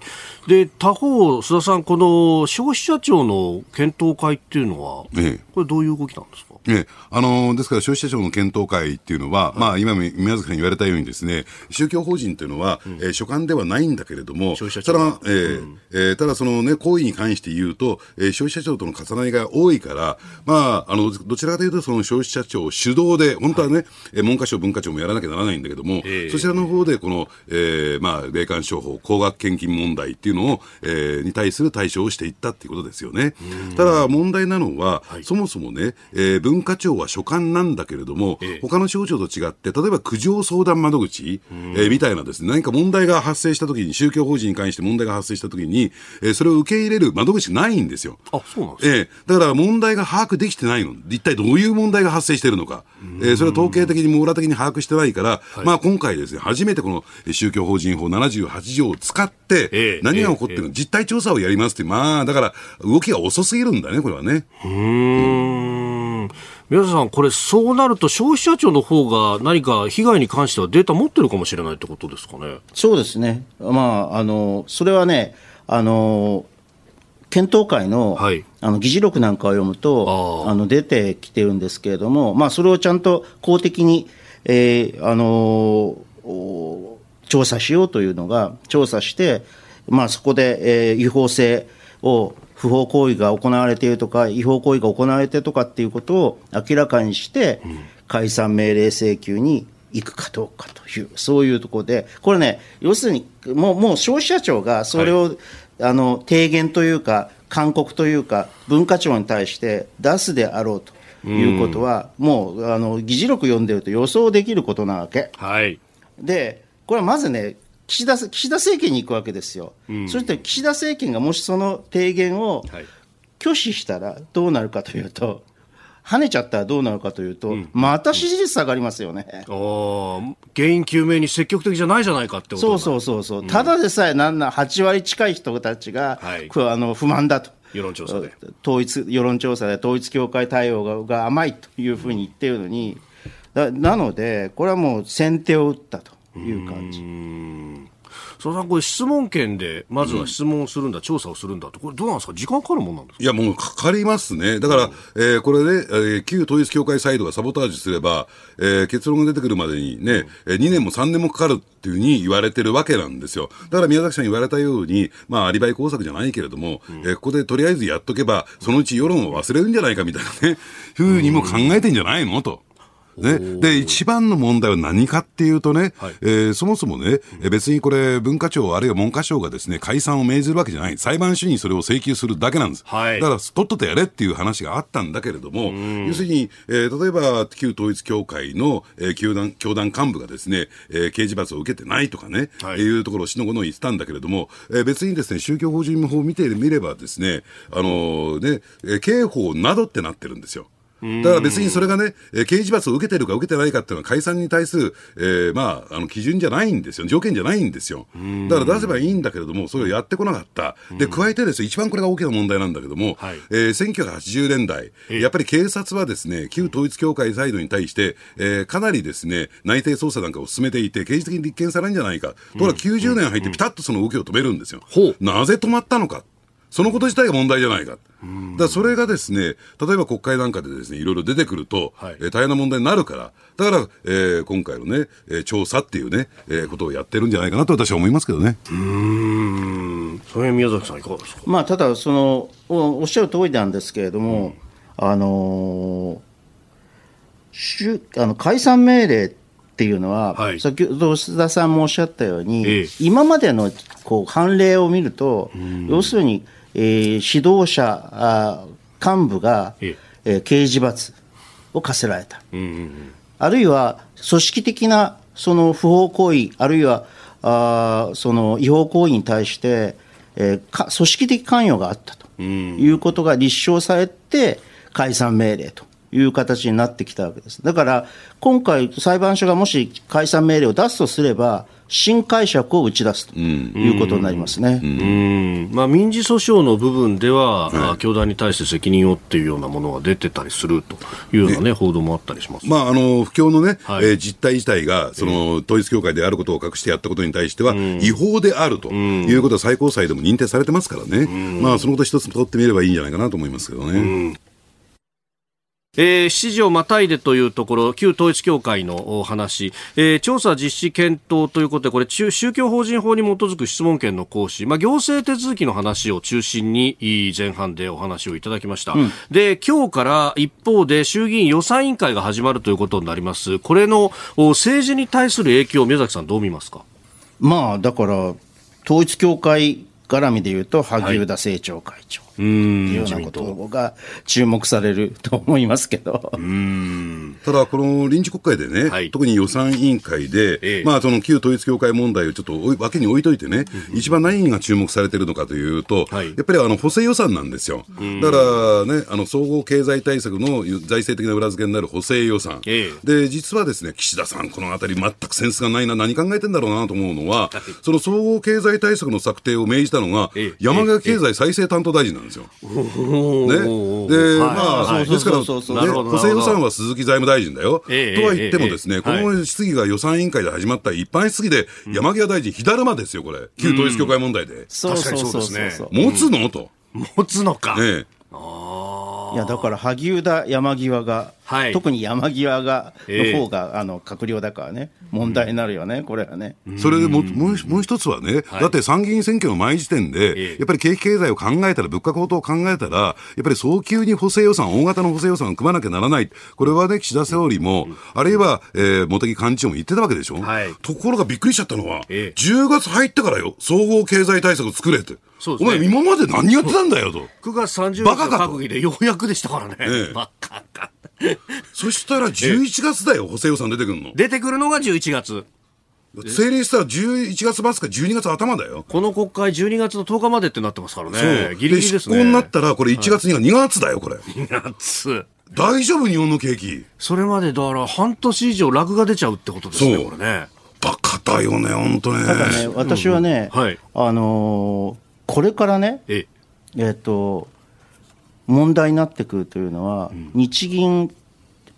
で他方、須田さん、この消費者庁の検討会っていうのは、ええ、これどういう動きなんですか。ええ、あのですから消費者庁の検討会っていうのは、はい、まあ、今も宮崎さん言われたようにですね、宗教法人というのは、うん、えー、所管ではないんだけれども、ただ、えーうんえー、ただその、ね、行為に関して言うと、えー、消費者庁との重なりが多いから、まあ、あのどちらかというとその消費者庁主導で本当はね、はい、えー、文科省文化庁もやらなきゃならないんだけども、えー、そちらの方でこの、えーまあ、霊感商法高額献金問題っていうのを、えー、に対する対処をしていったっていうことですよね。ただ問題なのは、はい、そもそもね、えー文化庁は所管なんだけれども、ええ、他の省庁と違って例えば苦情相談窓口、えー、みたいなですね、何か問題が発生したときに、宗教法人に関して問題が発生したときに、えー、それを受け入れる窓口ないんですよ。あ、そうなんですか。えー、だから問題が把握できてないの、一体どういう問題が発生しているのか、えー、それを統計的に網羅的に把握してないから、はい、まあ、今回ですね、初めてこの宗教法人法ななじゅうはちじょうを使って、ええ、何が起こっているの、ええ、実態調査をやりますって、まあだから動きが遅すぎるんだね、これはね。うーん、うん、宮崎さん、これそうなると消費者庁の方が何か被害に関してはデータ持ってるかもしれないってことですかね。そうですね、まあ、あのそれはね、あの検討会 の,、はい、あの議事録なんかを読むとあの出てきてるんですけれども、まあ、それをちゃんと公的に、えー、あの調査しようというのが調査して、まあ、そこで、えー、違法性を不法行為が行われているとか違法行為が行われているとかっていうことを明らかにして、うん、解散命令請求に行くかどうかという、そういうところで、これね、要するにもう、もう消費者庁がそれを、はい、あの提言というか勧告というか文化庁に対して出すであろうということは、うん、もうあの議事録読んでると予想できることなわけ、はい、でこれはまずね、岸田、岸田政権に行くわけですよ、うん、そして岸田政権がもしその提言を拒否したらどうなるかというと、はい、跳ねちゃったらどうなるかというと、うん、また支持率下がりますよね、うん、あ、原因究明に積極的じゃないじゃないかってこと。そうそうそうそう、うん、ただでさえなんなはちわり近い人たちが、はい、あの不満だと、世論調査で統一世論調査で統一教会対応 が, が甘いというふうに言っているのに、だなのでこれはもう先手を打ったという感じ。そのさん、これ質問権でまずは質問をするんだ、うん、調査をするんだと、これどうなんですか、時間かかるもんなんですか。いや、もうかかりますね。だから、うん、えー、これね、えー、旧統一教会サイドがサボタージュすれば、えー、結論が出てくるまでにね、うん、にねんもさんねんもかかるっていうふうに言われてるわけなんですよ。だから宮崎さん言われたように、まあ、アリバイ工作じゃないけれども、うん、えー、ここでとりあえずやっとけば、そのうち世論を忘れるんじゃないかみたいなね、ふうにも考えてんじゃないのと。ね、で一番の問題は何かっていうとね、はい、えー、そもそもね、うん、別にこれ文化庁あるいは文科省がですね解散を命じるわけじゃない、裁判所にそれを請求するだけなんです、はい、だからとっととやれっていう話があったんだけれども、うん、要するに、えー、例えば旧統一教会の、えー、教団、教団幹部がですね、えー、刑事罰を受けてないとかね、はい、いうところをしのごの言ってたんだけれども、えー、別にですね宗教法人法を見てみればですね、あのー、ね、刑法などってなってるんですよ。だから別にそれがね、刑事罰を受けてるか受けてないかっていうのは解散に対する、えー、まあ、あの基準じゃないんですよ、条件じゃないんですよ。だから出せばいいんだけれども、それをやってこなかった。で、加えてですよ、一番これが大きな問題なんだけども、はい、えー、せんきゅうひゃくはちじゅうねんだい、やっぱり警察はですね、旧統一教会サイドに対して、えー、かなりですね、内偵捜査なんかを進めていて、刑事的に立件されるんじゃないか。ところがきゅうじゅうねん入ってピタッとその動きを止めるんですよ。なぜ止まったのか。そのこと自体が問題じゃないか。うん、だからそれがですね、例えば国会なんかでですね、いろいろ出てくると、はい、えー、大変な問題になるから、だから、えー、今回のね、えー、調査っていうね、えー、ことをやってるんじゃないかなと私は思いますけどね。うーん、それは宮崎さんいかがですか。まあ、ただその お, おっしゃる通りなんですけれども、うん、あのー、あの解散命令っていうのは、はい、先ほど須田さんもおっしゃったように、ええ、今までのこう判例を見ると、うん、要するにえー、指導者あ幹部が、えええー、刑事罰を課せられた、うんうんうん、あるいは組織的なその不法行為あるいはあその違法行為に対して、えー、組織的関与があったということが立証されて解散命令という形になってきたわけです。だから今回裁判所がもし解散命令を出すとすれば新解釈を打ち出すということになりますね。うんうん、まあ、民事訴訟の部分では、はい、教団に対して責任をっていうようなものが出てたりするというような、ねね、報道もあったりします。まあ、あの布教の、ね、はい、えー、実態自体がその統一教会であることを隠してやったことに対しては、うん、違法であるということは最高裁でも認定されてますからね、うん、まあ、そのこと一つ取ってみればいいんじゃないかなと思いますけどね。うん、えー、しちじをまたいでというところ、旧統一教会のお話、えー、調査実施検討ということで、これ宗教法人法に基づく質問権の行使、まあ、行政手続きの話を中心に前半でお話をいただきました。うん、で今日から一方で衆議院予算委員会が始まるということになります。これの政治に対する影響、宮崎さんどう見ますか。まあ、だから統一教会絡みでいうと萩生田政調会長、はい、というようなことが注目されると思いますけど、うーん、ただこの臨時国会でね、はい、特に予算委員会で、ええ、まあ、その旧統一教会問題をちょっと脇に置いといてね、うん、一番何が注目されているのかというと、はい、やっぱりあの補正予算なんですよ。だからね、あの総合経済対策の財政的な裏付けになる補正予算、ええ、で実はですね、岸田さんこのあたり全くセンスがないな、何考えてんだろうなと思うのは、はい、その総合経済対策の策定を命じたのが山際経済再生担当大臣なんですよ。ですから、ね、補正予算は鈴木財務大臣だよ、ええ、とは言ってもですね、ええ、この質疑が予算委員会で始まった一般質疑で、はい、山際大臣火だるまですよこれ、旧統一教会問題で、うん、確かにそうですね、持つのと、うん、持つのか、ね、あ、いやだから萩生田山際が、はい、特に山際がの方が、えー、あの閣僚だからね問題になるよね、うん、これはね。それでも も, もう一つはね、はい、だって参議院選挙の前時点で、えー、やっぱり景気経済を考えたら物価高騰を考えたらやっぱり早急に補正予算、大型の補正予算を組まなきゃならない。これはね、岸田総理も、うん、あるいは、えー、茂木幹事長も言ってたわけでしょ、はい、ところがびっくりしちゃったのは、えー、じゅうがつ入ってからよ、総合経済対策を作れと、そうですね、お前今まで何やってたんだよと、くがつさんじゅうにちの閣議でようやくでしたからね、えー、バカかそしたらじゅういちがつだよ、補正予算出てくるの出てくるのがじゅういちがつ、成立したらじゅういちがつ末かじゅうにがつ頭だよ。この国会じゅうにがつのとおかまでってなってますからね、ギリギリですね。で、執行になったらこれいちがつにはにがつだよこれ、はい、にがつ大丈夫、日本の景気それまでだから半年以上ラグが出ちゃうってことですね。これね、バカだよね本当ね。だからね、私はね、うん、はい、あのー、これからね、えっ、えー、と問題になってくるというのは、うん、日銀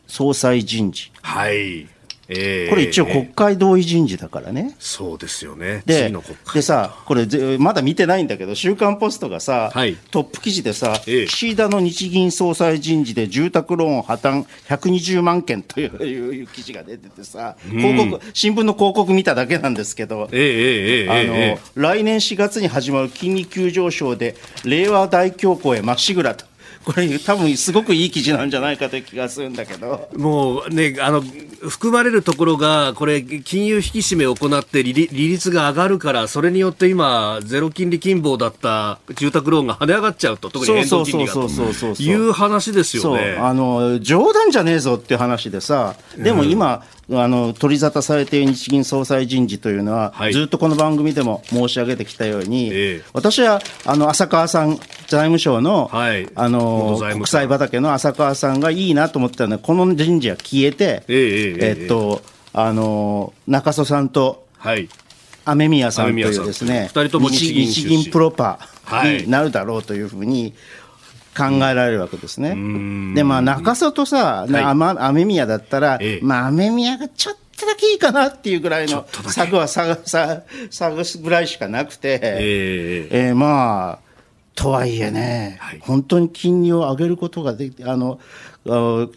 総裁人事、はい、えー、これ一応国会同意人事だからね。そうですよね。 で, 次の国会でさ、これまだ見てないんだけど週刊ポストがさ、はい、トップ記事でさ、えー、岸田の日銀総裁人事で住宅ローン破綻ひゃくにじゅうまんけんという、いう記事が出ててさ、広告、新聞の広告見ただけなんですけど、えーえーあのえー、来年しがつに始まる金利急上昇で令和大恐慌へまっしぐらと、これ多分すごくいい記事なんじゃないかという気がするんだけど、もうね、あの含まれるところがこれ金融引き締めを行って利率が上がるから、それによって今ゼロ金利金棒だった住宅ローンが跳ね上がっちゃうと、特に変動金利がという話ですよね。そう、あの冗談じゃねえぞっていう話でさ、でも今、うん、あの取り沙汰されている日銀総裁人事というのは、はい、ずっとこの番組でも申し上げてきたように、えー、私はあの浅川さん、財務省の、はい、あの国債畑の浅川さんがいいなと思ったので、この人事は消えて、えーえっと、あの中曽さんと雨宮さんというですね、ふたりとも日銀、日銀プロパになるだろうというふうに考えられるわけですね。うんで、まあ、中曽とさ、はい、雨宮だったら、ええ、まあ、雨宮がちょっとだけいいかなっていうぐらいの策は探すぐらいしかなくて、えええー、まあとはいえね、はい、本当に金利を上げることができて、あのあ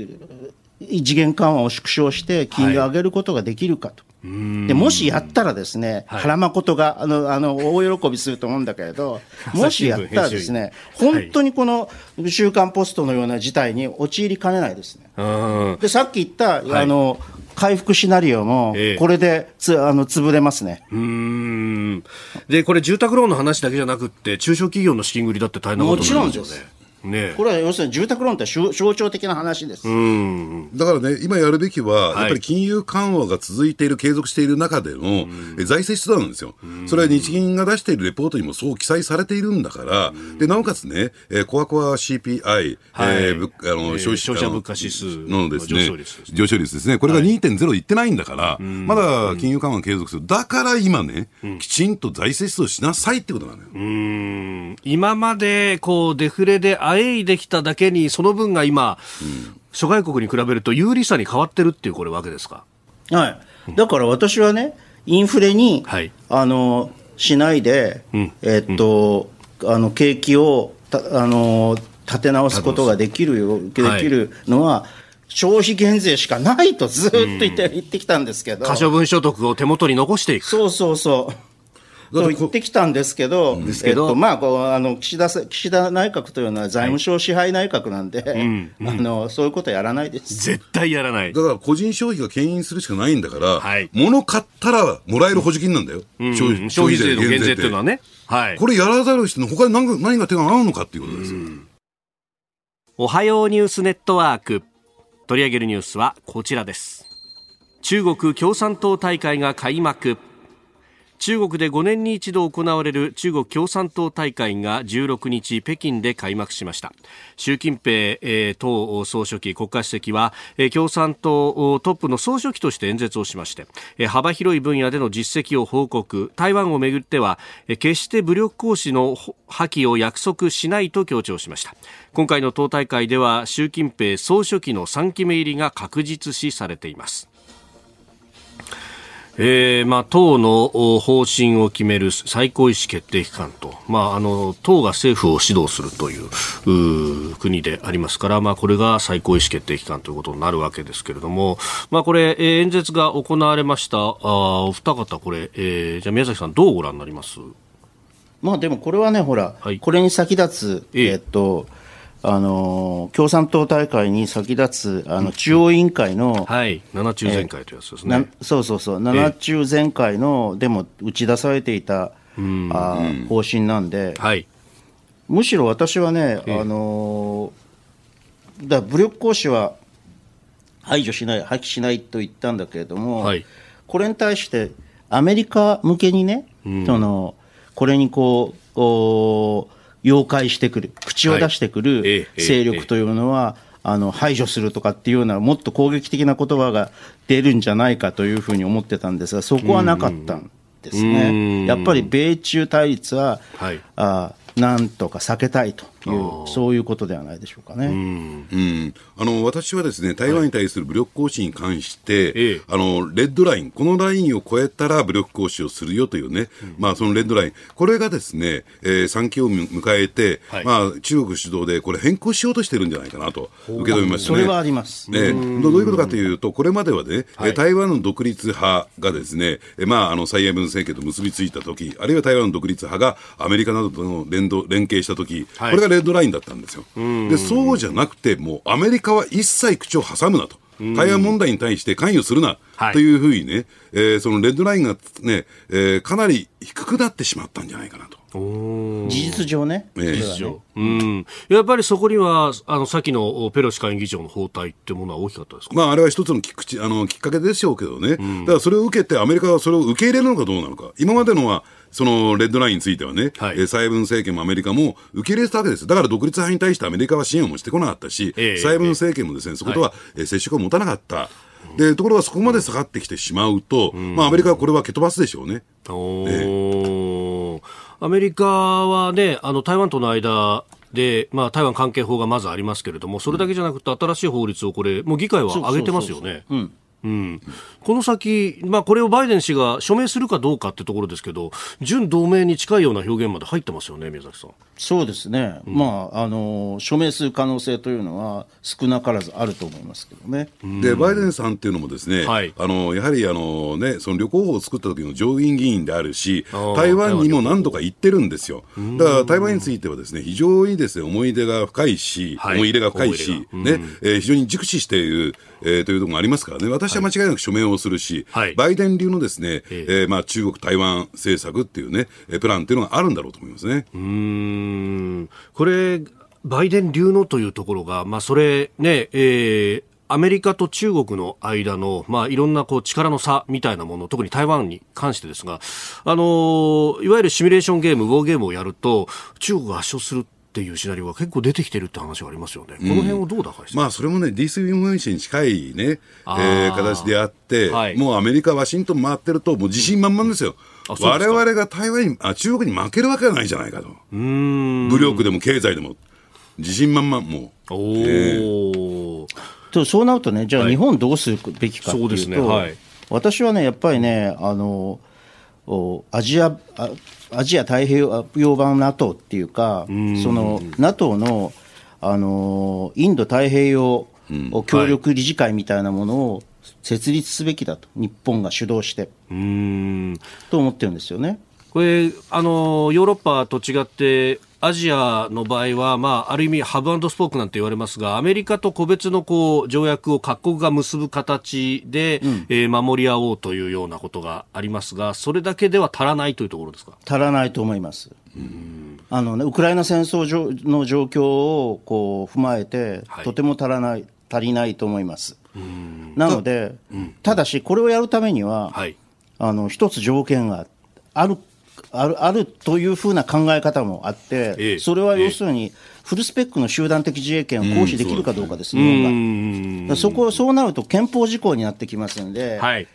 異次元緩和を縮小して金利を上げることができるかと、はい、でもしやったらですね、はい、原誠があのあの大喜びすると思うんだけれど、もしやったらですね、本当にこの週刊ポストのような事態に陥りかねないですね、はい、でさっき言った、はい、あの回復シナリオもこれでつ、ええ、あの潰れますね。うーんで、これ住宅ローンの話だけじゃなくって中小企業の資金繰りだって大変なことになるんですよね。もちろんですね、これは要するに住宅ローンって象徴的な話です。うんだからね、今やるべきは、はい、やっぱり金融緩和が続いている、継続している中での財政出動なんですよ。それは日銀が出しているレポートにもそう記載されているんだから、でなおかつね、えー、コアコア シーピーアイ、はいえー、あの消費者物価指数のですね、上昇率ですね、上昇率ですね、これが にてんゼロ いってないんだから、はい、まだ金融緩和継続する。だから今ね、きちんと財政出動しなさいってことなのよ。うーん今までこうデフレで経緯できただけに、その分が今、うん、諸外国に比べると有利さに変わってるっていうこれわけですか。はい、だから私はね、インフレに、はい、あのしないで、うんえーっとうん、あの景気をたあの立て直すことができるよ、できるのは、はい、消費減税しかないとずっと言って、うん、言ってきたんですけど、可処分所得を手元に残していく、そうそうそうと言ってきたんですけど、岸田内閣というのは財務省支配内閣なんで、はいうんうん、あのそういうことやらないです。絶対やらない。だから個人消費が牽引するしかないんだから、はい、物買ったらもらえる補助金なんだよ、うん、消費、消費税の減税っていうのはね、はい、これやらざるをしての他に何が、何が手が合うのかっていうことです、うん、おはようニュースネットワーク、取り上げるニュースはこちらです。中国共産党大会が開幕。中国でごねんに一度行われる中国共産党大会がじゅうろくにち北京で開幕しました。習近平、えー、党総書記、国家主席は、えー、共産党トップの総書記として演説をしまして、えー、幅広い分野での実績を報告。台湾をめぐっては、えー、決して武力行使の破棄を約束しないと強調しました。今回の党大会では習近平総書記のさんきめ入りが確実視されています。えーまあ、党の方針を決める最高意思決定機関と、まあ、あの党が政府を指導するとい う, う国でありますから、まあ、これが最高意思決定機関ということになるわけですけれども、まあ、これ、えー、演説が行われました。あお二方これ、えー、じゃあ宮崎さんどうご覧になります？まあ、でもこれはねほら、はい、これに先立つ、えーっとあの共産党大会に先立つあの中央委員会の、うんうんはい、七中全会というやつですね。そうそうそう、七中全会のでも打ち出されていたあ方針なんで、はい、むしろ私はね、あのだ武力行使は排除しない、破棄しないと言ったんだけれども、はい、これに対してアメリカ向けにね、うん、そのこれにこうこう妖怪してくる、口を出してくる勢力というのは、はいええええ、あの排除するとかっていうようなもっと攻撃的な言葉が出るんじゃないかというふうに思ってたんですが、そこはなかったんですね。やっぱり米中対立は、はい、あなんとか避けたいというそういうことではないでしょうかね。うん、うん、あの私はですね、台湾に対する武力行使に関して、はい、あのレッドライン、このラインを越えたら武力行使をするよというね、うん、まあ、そのレッドライン、これがですね、えー、さんきを迎えて、はい、まあ、中国主導でこれ変更しようとしてるんじゃないかなと受け止めましたね。それはあります、ね、うどういうことかというと、これまではね、はい、台湾の独立派がですね、まあ、あの蔡英文政権と結びついたとき、あるいは台湾の独立派がアメリカなどとの連動連携したとき、はい、これがレッドラインだったんですよ。で、そうじゃなくて、もうアメリカは一切口を挟むなと、台湾問題に対して関与するなというふうにね、はい、えー、そのレッドラインが、ね、えー、かなり低くなってしまったんじゃないかなと。お事実上ね、えー、事実上、うん、やっぱりそこにはあのさっきのペロシ下院議長の訪台ってものは大きかったですか。まあ、あれは一つの き, 口あのきっかけでしょうけどね、うん、だからそれを受けてアメリカはそれを受け入れるのかどうなのか。今までのはそのレッドラインについてはね、はい、えー、蔡英文政権もアメリカも受け入れたわけです。だから独立派に対してアメリカは支援をもしてこなかったし、えー、蔡英文政権もですね、そことは、はい、え接触を持たなかった。でところがそこまで下がってきてしまうと、うん、まあ、アメリカはこれは蹴飛ばすでしょうね。お、えー、アメリカは、ね、あの台湾との間で、まあ、台湾関係法がまずありますけれども、それだけじゃなくて新しい法律をこれもう議会は上げてますよね。うん、この先、まあ、これをバイデン氏が署名するかどうかってところですけど、準同盟に近いような表現まで入ってますよね、宮崎さん。そうですね、うん、まあ、あの署名する可能性というのは少なからずあると思いますけどね。でバイデンさんっていうのもですね、はい、あのやはりあの、ね、その旅行法を作った時の上院議員であるし、台湾にも何度か行ってるんですよ。だから台湾についてはですね、非常にですね、思い出が深いし、はい、思い入れが深いし、ね、えー、非常に熟知している、えー、というところがありますからね。私間違いなく署名をするし、はい、バイデン流のですね、えーえーまあ、中国台湾政策っていうね、プランっていうのがあるんだろうと思いますね。うーん、これバイデン流のというところが、まあ、それね、えーアメリカと中国の間の、まあ、いろんなこう力の差みたいなもの、特に台湾に関してですが、あのー、いわゆるシミュレーションゲーム、ウォーゲームをやると中国が圧勝するっていうシナリオが結構出てきてるって話がありますよね。この辺をどう打開して、うん、まあ、それもね、ディスインフルエンシーに近いね、えー、形であって、はい、もうアメリカワシントン回ってるともう自信満々ですよ、うん、です我々が台湾にあ中国に負けるわけがないじゃないかと。うーん、武力でも経済でも自信満々もう、お、えー、とそうなるとね、じゃあ日本どうするべきかっていうと、はい、そうですね、はい、私はねやっぱりね、あのアジア、アジア太平洋版 NATO っていうか、うその NATO の、あのインド太平洋協力理事会みたいなものを設立すべきだと、うん、はい、日本が主導して、うーんと思ってるんですよね。これあのヨーロッパと違ってアジアの場合は、まあ、ある意味ハブ&スポークなんて言われますが、アメリカと個別のこう条約を各国が結ぶ形で、うん、えー、守り合おうというようなことがありますが、それだけでは足らないというところですか。足らないと思います。うん、あの、ね、ウクライナ戦争の状況をこう踏まえて、はい、とても足らない、足りないと思います。うん、なので、うん、ただしこれをやるためには、はい、あの一つ条件があるあ る, あるというふうな考え方もあって、ええ、それは要するにフルスペックの集団的自衛権を行使できるかどうかです、うん、日本が。そこそうなると憲法事項になってきますので、はい、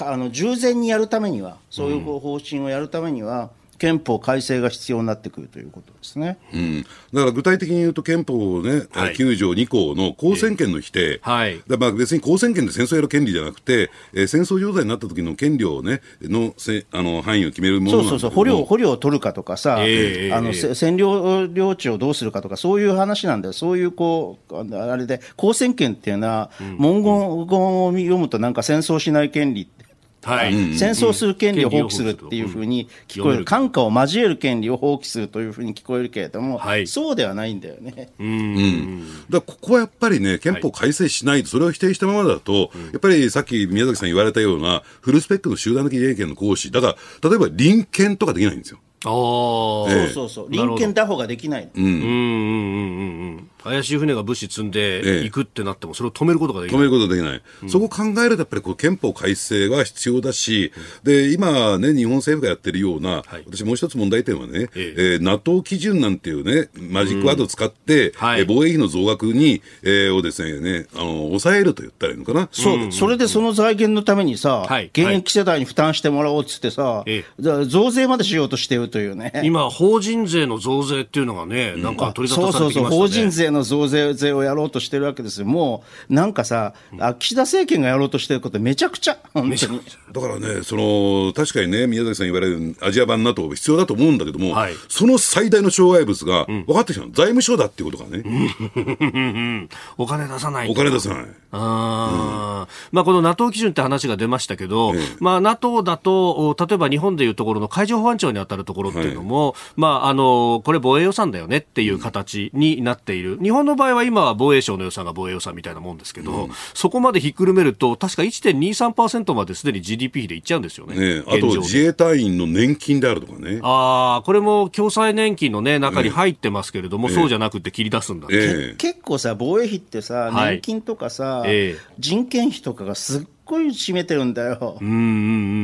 あの従前にやるためには、そういう方針をやるためには、うん、憲法改正が必要になってくるということですね。うん、だから具体的に言うと憲法、ね、はい、きゅうじょうにこうの公選権の否定、ええ、はい、だまあ、別に公選権で戦争やる権利じゃなくて、えー、戦争状態になった時の権利を、ね、のせあの範囲を決めるものなんだけども、そうそうそう、捕虜、捕虜を取るかとかさ、えー、あの占領領地をどうするかとか、そういう話なんだよ。そういうこうあれで公選権っていうのは、うん、文言を読むとなんか戦争しない権利って、はい、戦争する権利を放棄するっていうふうに聞こえる、感化を交える権利を放棄するというふうに聞こえるけれども、はい、そうではないんだよね。うん、うん、だからここはやっぱりね、憲法改正しないと、それを否定したままだと、はい、やっぱりさっき宮崎さん言われたようなフルスペックの集団的自衛権の行使だから、例えば臨権とかできないんですよ。あ、ええ、そうそうそう、臨権打法ができない。うんうんうんうんうん。怪しい船が物資積んでいくってなってもそれを止めることができない、止めることができない、うん、そこを考えるとやっぱりこう憲法改正が必要だし、うん、で今、ね、日本政府がやってるような、はい、私もう一つ問題点はね、えーえー、ナトー 基準なんていうねマジックワードを使って、うんはい、防衛費の増額に、えー、をですね、あの抑えると言ったらいいのかな、そう、うんうんうん、それでその財源のためにさ、はい、現役世代に負担してもらおうっつってさ、はい、増税までしようとしてるというね、今法人税の増税っていうのがねなんか取り沙汰されてきましたね、うん、そうそうそう法人税の増税税をやろうとしてるわけですよ。もうなんかさ、うん、岸田政権がやろうとしてることめちゃくちゃめちゃくちゃだからね、その確かにね宮崎さん言われるアジア版NATO必要だと思うんだけども、はい、その最大の障害物が分かってきたの、うん、財務省だっていうことがねお金出さないお金出さないあ、うんまあ、この ナトー 基準って話が出ましたけど、ええまあ、ナトー だと例えば日本でいうところの海上保安庁に当たるところっていうのも、はいまあ、あのこれ防衛予算だよねっていう形になっている、うん、日本の場合は今は防衛省の予算が防衛予算みたいなもんですけど、うん、そこまでひっくるめると確か いちてんにさんパーセント まですでに ジーディーピー 比でいっちゃうんですよ ね, ねあと自衛隊員の年金であるとかね、あこれも共済年金の、ね、中に入ってますけれども、えー、そうじゃなくて切り出すんだ、ねえー、結構さ防衛費ってさ年金とかさ、はいえー、人件費とかがすっこういう締めてるんだよ。うんうんう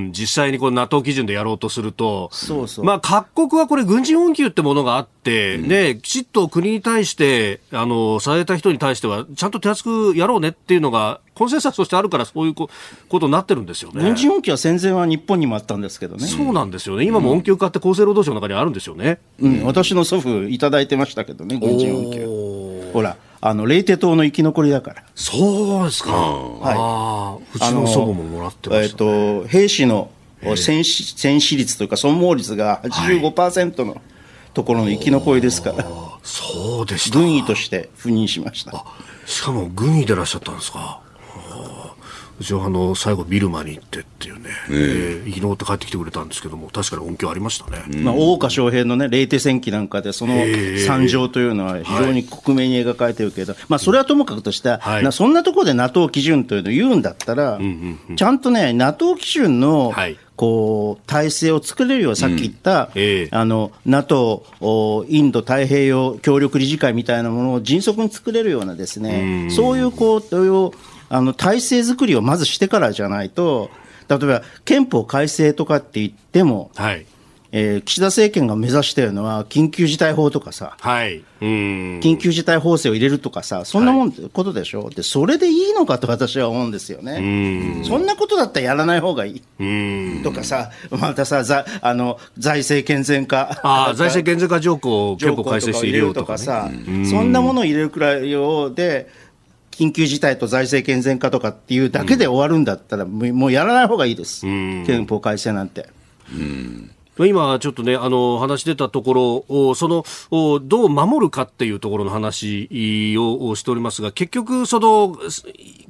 ん。実際にこの ナトー 基準でやろうとすると、そうそう。まあ各国はこれ軍事恩給ってものがあって、うん、ねきちっと国に対してあのされた人に対してはちゃんと手厚くやろうねっていうのがコンセンサスとしてあるからそういうことになってるんですよね。軍事恩給は戦前は日本にもあったんですけどね。そうなんですよね。今も恩給化って厚生労働省の中にあるんですよね。うん。うん、私の祖父いただいてましたけどね軍事恩給。ほら。あのレイテ島の生き残りだから。そうですか。はい、あうちの祖母ももらってました、ね。えっ、ー、と兵士の戦死戦死率というか損耗率が はちじゅうごパーセント のところの生き残りですから。はい、そうでした。軍医として赴任しました。あしかも軍医でいらっしゃったんですか。うちはあの最後ビルマに行ってっていうね、えーえー、生き残って帰ってきてくれたんですけども、確かに恩恵ありましたね、うんまあ、大岡昇平のね冷徹戦記なんかでその惨状というのは非常に克明に描かれてるけど、はいまあ、それはともかくとして、はい、なそんなところで ナトー 基準というのを言うんだったら、うんうんうん、ちゃんとね ナトー 基準の、はいこう体制を作れるよ、さっき言った、うんええ、あの ナトー インド太平洋協力理事会みたいなものを迅速に作れるようなですね、うんそういうこうあの体制作りをまずしてからじゃないと、例えば憲法改正とかって言っても、はいえー、岸田政権が目指しているのは緊急事態法とかさ、はい、うん緊急事態法制を入れるとかさ、そんなもん、はい、ことでしょ。でそれでいいのかと私は思うんですよね。うんそんなことだったらやらない方がいいうんとかさ、またさざあの財政健全化あ財政健全化条項を憲法改正して入れようとか、ね、とかさ、うんそんなものを入れるくらいよで緊急事態と財政健全化とかっていうだけで終わるんだったら、うん、もうやらない方がいいです。うん憲法改正なんてうん今ちょっとねあの話出たところそのどう守るかっていうところの話をしておりますが、結局その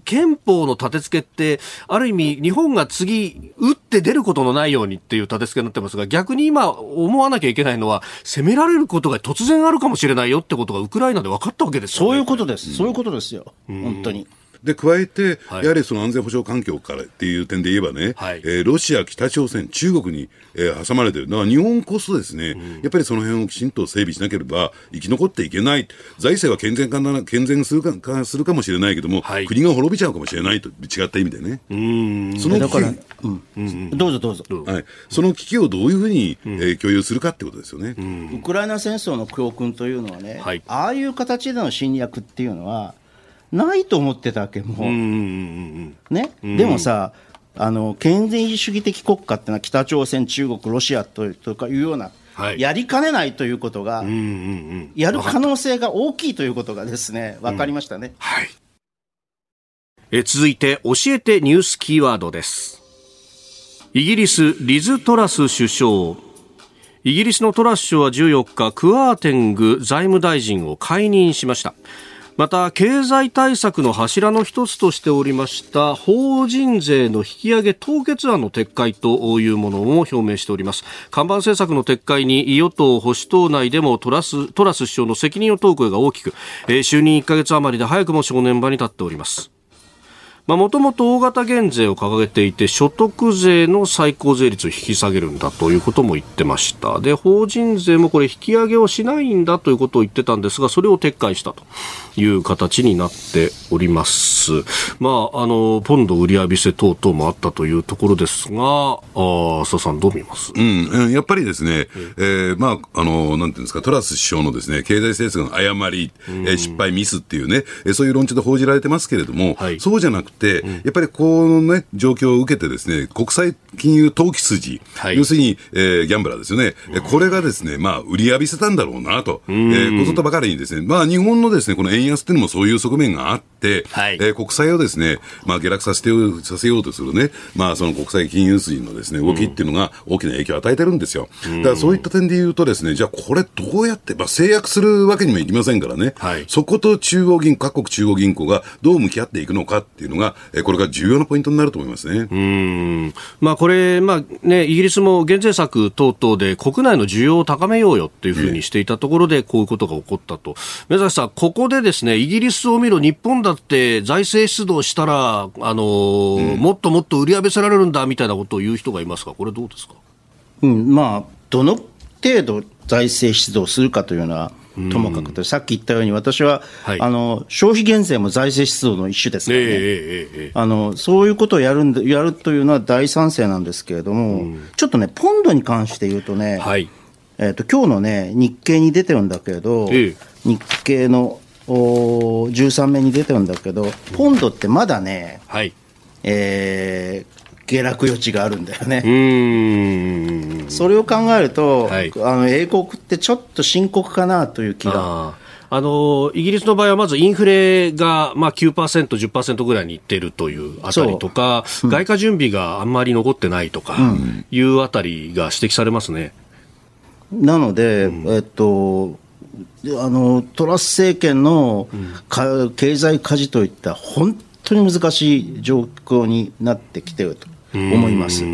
憲法の立て付けってある意味日本が次打って出ることのないようにっていう立て付けになってますが、逆に今思わなきゃいけないのは攻められることが突然あるかもしれないよってことがウクライナで分かったわけですよね。そういうことです、うん、そういうことですよ本当に。で加えて、はい、やはりその安全保障環境からっていう点で言えばね、はいえー、ロシア、北朝鮮、中国に、えー、挟まれている。だから日本こそですね、うん、やっぱりその辺をきちんと整備しなければ生き残っていけない。財政は健全化な健全するか、かするかもしれないけども、はい、国が滅びちゃうかもしれないと違った意味でね。うんそのだから、うんうん、どうぞどうぞ、はい、その危機をどういうふうに、うんえー、共有するかってことですよね、うん、ウクライナ戦争の教訓というのはね、はい、ああいう形での侵略っていうのはないと思ってたわけもう、うんうんうんね、でもさあの権威主義的国家ってのは北朝鮮、中国、ロシアという、とかいうような、はい、やりかねないということが、うんうんうん、やる可能性が大きいということがですね分かりましたね、うんはい、え続いて教えてニュースキーワードです。イギリスリズ・トラス首相。イギリスのトラス首相はじゅうよっかクワーテング財務大臣を解任しました。また経済対策の柱の一つとしておりました法人税の引き上げ凍結案の撤回というものを表明しております。看板政策の撤回に与党保守党内でもトラス、トラス首相の責任を問う声が大きく、えー、就任いっかげつ余りで早くも正念場に立っております。もともと大型減税を掲げていて、所得税の最高税率を引き下げるんだということも言ってました。で、法人税もこれ引き上げをしないんだということを言ってたんですが、それを撤回したという形になっております。まあ、あのポンド売り上げせ等々もあったというところですが、あ浅田さんどう見ます？うん、やっぱりですね、えーまあ、あのなんていうんですか、トラス首相のですね、経済政策の誤り、えー、失敗ミスっていうね、そういう論調で報じられてますけれども、はい、そうじゃなくてで、やっぱりこの、ね、状況を受けてですね、国際金融投機筋、はい、要するに、えー、ギャンブラーですよね、うん、これがですね、まあ、売り浴びせたんだろうなと、えー、ことばかりにですね、まあ、日本のですね、この円安っていうのもそういう側面があって、はい、えー、国債をですね、まあ、下落させてさせようとするね、まあ、その国際金融筋のですね、動きっていうのが大きな影響を与えてるんですよ。だからそういった点で言うとですね、じゃあこれどうやって、まあ、制約するわけにもいきませんからね、はい、そこと中央銀各国中央銀行がどう向き合っていくのかっていうのがこれが重要なポイントになると思いますね。うーん、まあ、これ、まあね、イギリスも減税策等々で国内の需要を高めようよっていうふうにしていたところでこういうことが起こったと。目指したここでですね、イギリスを見ろ、日本だって財政出動したら、あのーうん、もっともっと売り上げせられるんだみたいなことを言う人がいますが、これどうですか？うん、まあ、どの程度財政出動するかというのはともかくと、さっき言ったように私は、はい、あの消費減税も財政出動の一種ですからね、えーえーえー、あのそういうことをやるんで、やるというのは大賛成なんですけれども、うん、ちょっとねポンドに関して言うとね、はい、えー、と今日のね日経に出てるんだけど、えー、日経のじゅうさんめいに出てるんだけど、ポンドってまだね、うん、はい、えー下落余地があるんだよね。うーん、それを考えると、はい、あの英国ってちょっと深刻かなという気が。あのイギリスの場合はまずインフレが、まあ、きゅうパーセント、じゅっパーセント ぐらいにいっているというあたりとか、うん、外貨準備があんまり残ってないとかいうあたりが指摘されますね。なので、うん、えっとあのトラス政権の、うん、経済舵といった本当に難しい状況になってきていると思います。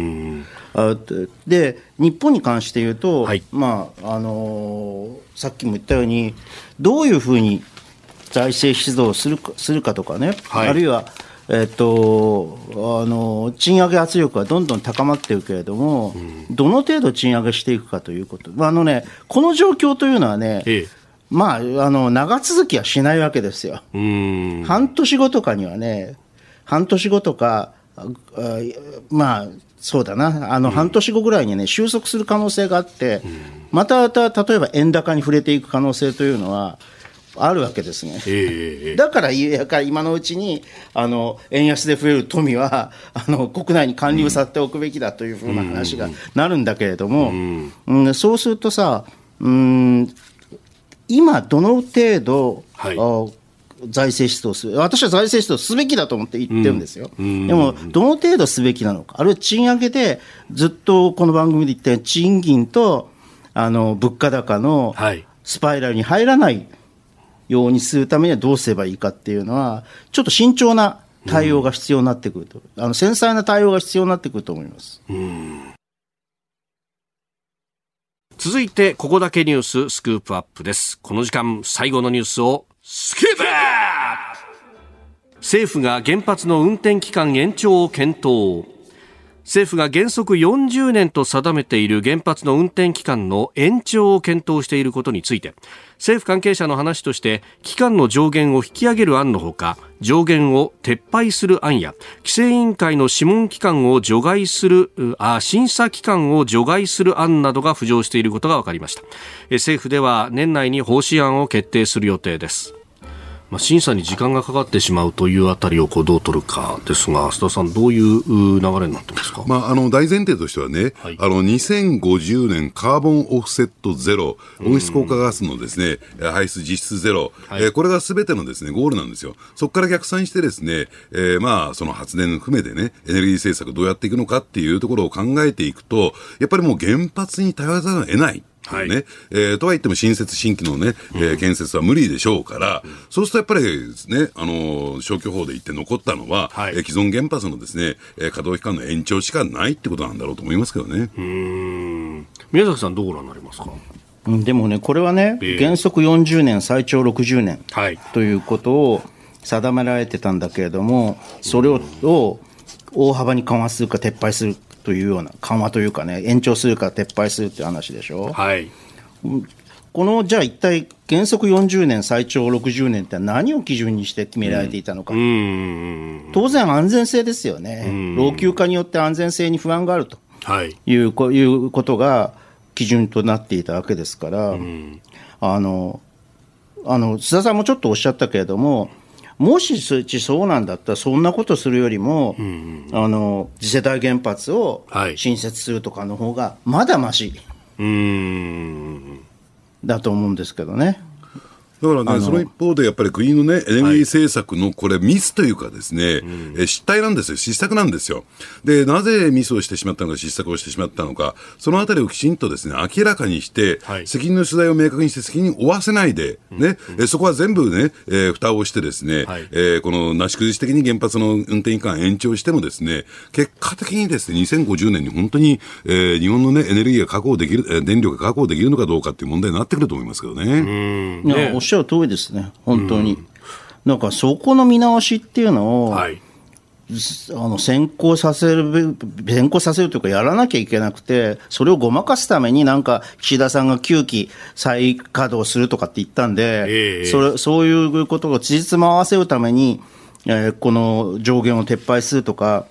で、日本に関して言うと、はい、まああのー、さっきも言ったようにどういうふうに財政出動するか、するかとかね、はい、あるいは、えーとあのー、賃上げ圧力はどんどん高まっているけれども、うん、どの程度賃上げしていくかということ、あのね、この状況というのはね、ええ、まあ、あの長続きはしないわけですよ。うーん、半年後とかにはね、半年後とかまあそうだな、あの半年後ぐらいにね収束する可能性があって、またまた例えば円高に触れていく可能性というのはあるわけですね、えー、だから今のうちにあの円安で増える富はあの国内に還流させておくべきだというふうな話がなるんだけれども、うんうん、そうするとさ、うん、今どの程度、はい、財政出動する、私は財政出動すべきだと思って言ってるんですよ、うん、でもどの程度すべきなのか、あるいは賃上げでずっとこの番組で言ったように賃金とあの物価高のスパイラルに入らないようにするためにはどうすればいいかっていうのはちょっと慎重な対応が必要になってくると、うん、あの繊細な対応が必要になってくると思います、うん。続いてここだけニューススクープアップです。この時間最後のニュースをスクープアップ。政府が原発の運転期間延長を検討。政府が原則よんじゅうねんと定めている原発の運転期間の延長を検討していることについて、政府関係者の話として期間の上限を引き上げる案のほか、上限を撤廃する案や規制委員会の諮問期間を除外するあ審査期間を除外する案などが浮上していることが分かりました。政府では年内に方針案を決定する予定です。まあ、審査に時間がかかってしまうというあたりをこうどう取るかですが、須田さんどういう流れになってますか？まあ、あの大前提としてはね、はい、あのにせんごじゅうねんカーボンオフセットゼロ、温室効果ガスのですね、排出実質ゼロ、はい、えー、これがすべてのですねゴールなんですよ。そこから逆算してですね、えー、まあその発電含めてねエネルギー政策どうやっていくのかっていうところを考えていくと、やっぱりもう原発に頼らざるを得ない。はい、ね、えー、とはいっても新設新規の、ね、えー、建設は無理でしょうから、うん、そうするとやっぱりですね、あのー、消去法で言って残ったのは、はい、えー、既存原発のですね、えー、稼働期間の延長しかないってことなんだろうと思いますけどね。うーん、宮崎さんどうご覧になりますか？でもね、これはね、えー、原則よんじゅうねん最長ろくじゅうねんということを定められてたんだけれども、それを大幅に緩和するか撤廃するというような、緩和というかね、延長するか撤廃するという話でしょ、はい、このじゃあ一体原則よんじゅうねん最長ろくじゅうねんって何を基準にして決められていたのか、うん、うん当然安全性ですよね、うん、老朽化によって安全性に不安があるということが基準となっていたわけですから、うん、あのあの須田さんもちょっとおっしゃったけれども、もしそうなんだったらそんなことするよりも、うんうん、あの次世代原発を新設するとかの方がまだマシ、はい、だと思うんですけどね。だからね、その一方でやっぱり国のねエネルギー政策のこれミスというかですね、はい、失態なんですよ、失策なんですよ。でなぜミスをしてしまったのか、失策をしてしまったのか、そのあたりをきちんとですね明らかにして、はい、責任の取材を明確にして責任を負わせないで、ねうんうん、えそこは全部ね、えー、蓋をしてですね、はいえー、このなし崩し的に原発の運転期間延長してもですね、結果的にですねにせんごじゅうねんに本当に、えー、日本のねエネルギーが確保できる、電力が確保できるのかどうかっていう問題になってくると思いますけどね。うんねおっしゃる通りですね、本当に、うん、なんかそこの見直しっていうのを、はい、あの先行させる、先行させるというか、やらなきゃいけなくて、それをごまかすために、なんか岸田さんがきゅうき再稼働するとかって言ったんで、えー、それそういうことを事実も合わせるために、えー、この上限を撤廃するとか、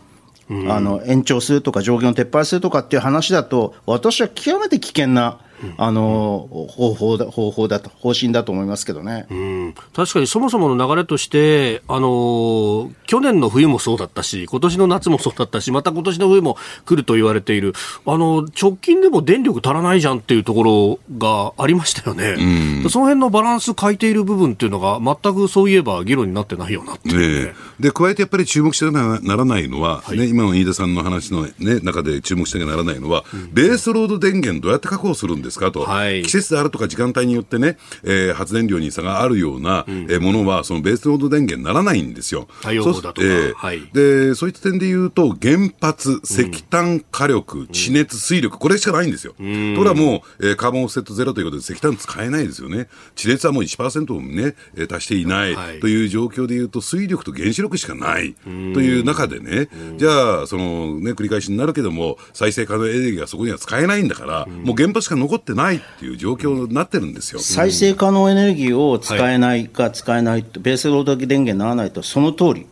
うん、あの延長するとか、上限を撤廃するとかっていう話だと、私は極めて危険な。あの方法だ、方法だと、方針だと思いますけどね、うん、確かにそもそもの流れとしてあの去年の冬もそうだったし今年の夏もそうだったしまた今年の冬も来ると言われているあの直近でも電力足らないじゃんっていうところがありましたよね、うん、その辺のバランス欠いている部分っていうのが全くそういえば議論になってないよなっていう、ね、で加えてやっぱり注目してならないのは、はいね、今の飯田さんの話の、ね、中で注目してならないのは、うん、ベースロード電源どうやって確保するんですですかと、はい、季節であるとか時間帯によってね、えー、発電量に差があるような、うんえー、ものはそのベースロード電源にならないんですよ。太陽光だとか、えーはい、でそういった点でいうと原発、石炭火力、地熱、水力これしかないんですよ、うん、ところがもう、えー、カーボンオフセットゼロということで石炭使えないですよね。地熱はもう いちパーセント もね、えー、足していない、はい、という状況でいうと水力と原子力しかないという中でね、うん、じゃあその、ね、繰り返しになるけども再生可能エネルギーがそこには使えないんだから、うん、もう原発しか残ってないっていう状況になってるんですよ。再生可能エネルギーを使えないか使えない、はい、ベースロード電源にならないとその通り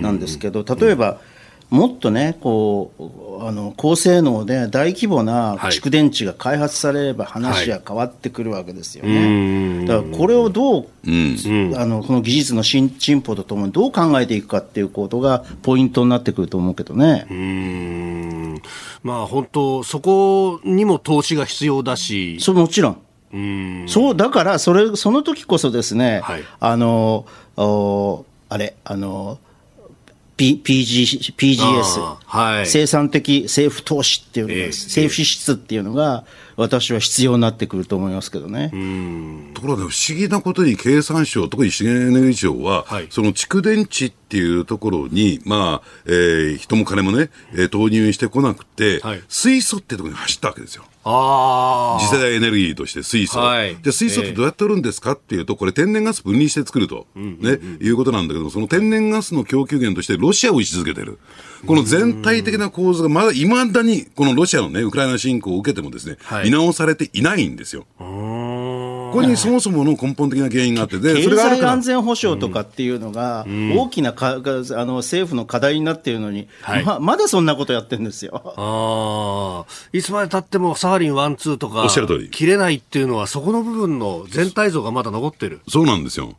なんですけど、例えばもっとねこうあの高性能で大規模な蓄電池が開発されれば話は変わってくるわけですよね、はい、だからこれをどう、うん、あのこの技術の進歩とともにどう考えていくかっていうことがポイントになってくると思うけどね。うーん、まあ、本当そこにも投資が必要だしそもちろんうんそうだから そ, れその時こそですね、はい、あのあれあのP、PG、ピージーエス、はい、生産的政府投資っていうのが、えー、政府支出っていうのが私は必要になってくると思いますけどね。うんところが不思議なことに経産省特に資源エネルギー庁は、はい、その蓄電池っていうところに、まあえー、人も金もね、えー、投入してこなくて、はい、水素ってところに走ったわけですよ。あ次世代エネルギーとして水素、はい、で水素ってどうやって取るんですかっていうとこれ天然ガス分離して作ると、うんねうん、いうことなんだけどその天然ガスの供給源としてロシアを位置づけてるこの全体的な構図がまだいまだにこのロシアの、ね、ウクライナ侵攻を受けてもですね、はい、見直されていないんですよ。ここにそもそもの根本的な原因があってで経済安全保障とかっていうのが大きなか、うん、あの政府の課題になっているのに、はい、ま, まだそんなことやってるんですよ。あいつまでたってもサハリンいち、にとか切れないっていうのはそこの部分の全体像がまだ残ってる。そうなんですよ。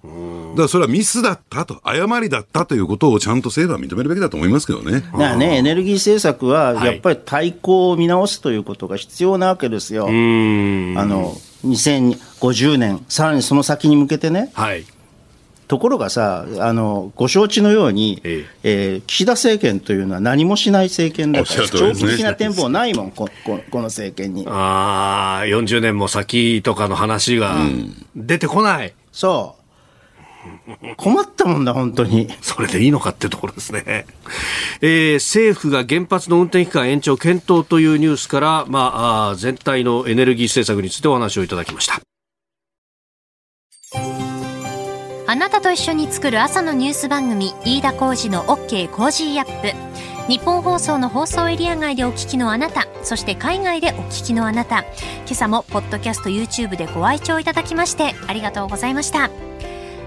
だからそれはミスだったと誤りだったということをちゃんと政府は認めるべきだと思いますけどね。だからねエネルギー政策はやっぱり対抗を見直すということが必要なわけですよ、はい、うーんあのにせんごじゅうねんさらにその先に向けてね、はい、ところがさあのご承知のように、えーえー、岸田政権というのは何もしない政権だから長期的な展望ないもん こ, こ, この政権にあよんじゅうねんも先とかの話が出てこない、うん、そう困ったもんだ本当にそれでいいのかってところですね、えー、政府が原発の運転期間延長検討というニュースから、まあ、あ全体のエネルギー政策についてお話をいただきました。あなたと一緒に作る朝のニュース番組、飯田浩司の OK コージーアップ。日本放送の放送エリア外でお聞きのあなた、そして海外でお聞きのあなた、今朝もポッドキャスト YouTube でご愛聴いただきましてありがとうございました。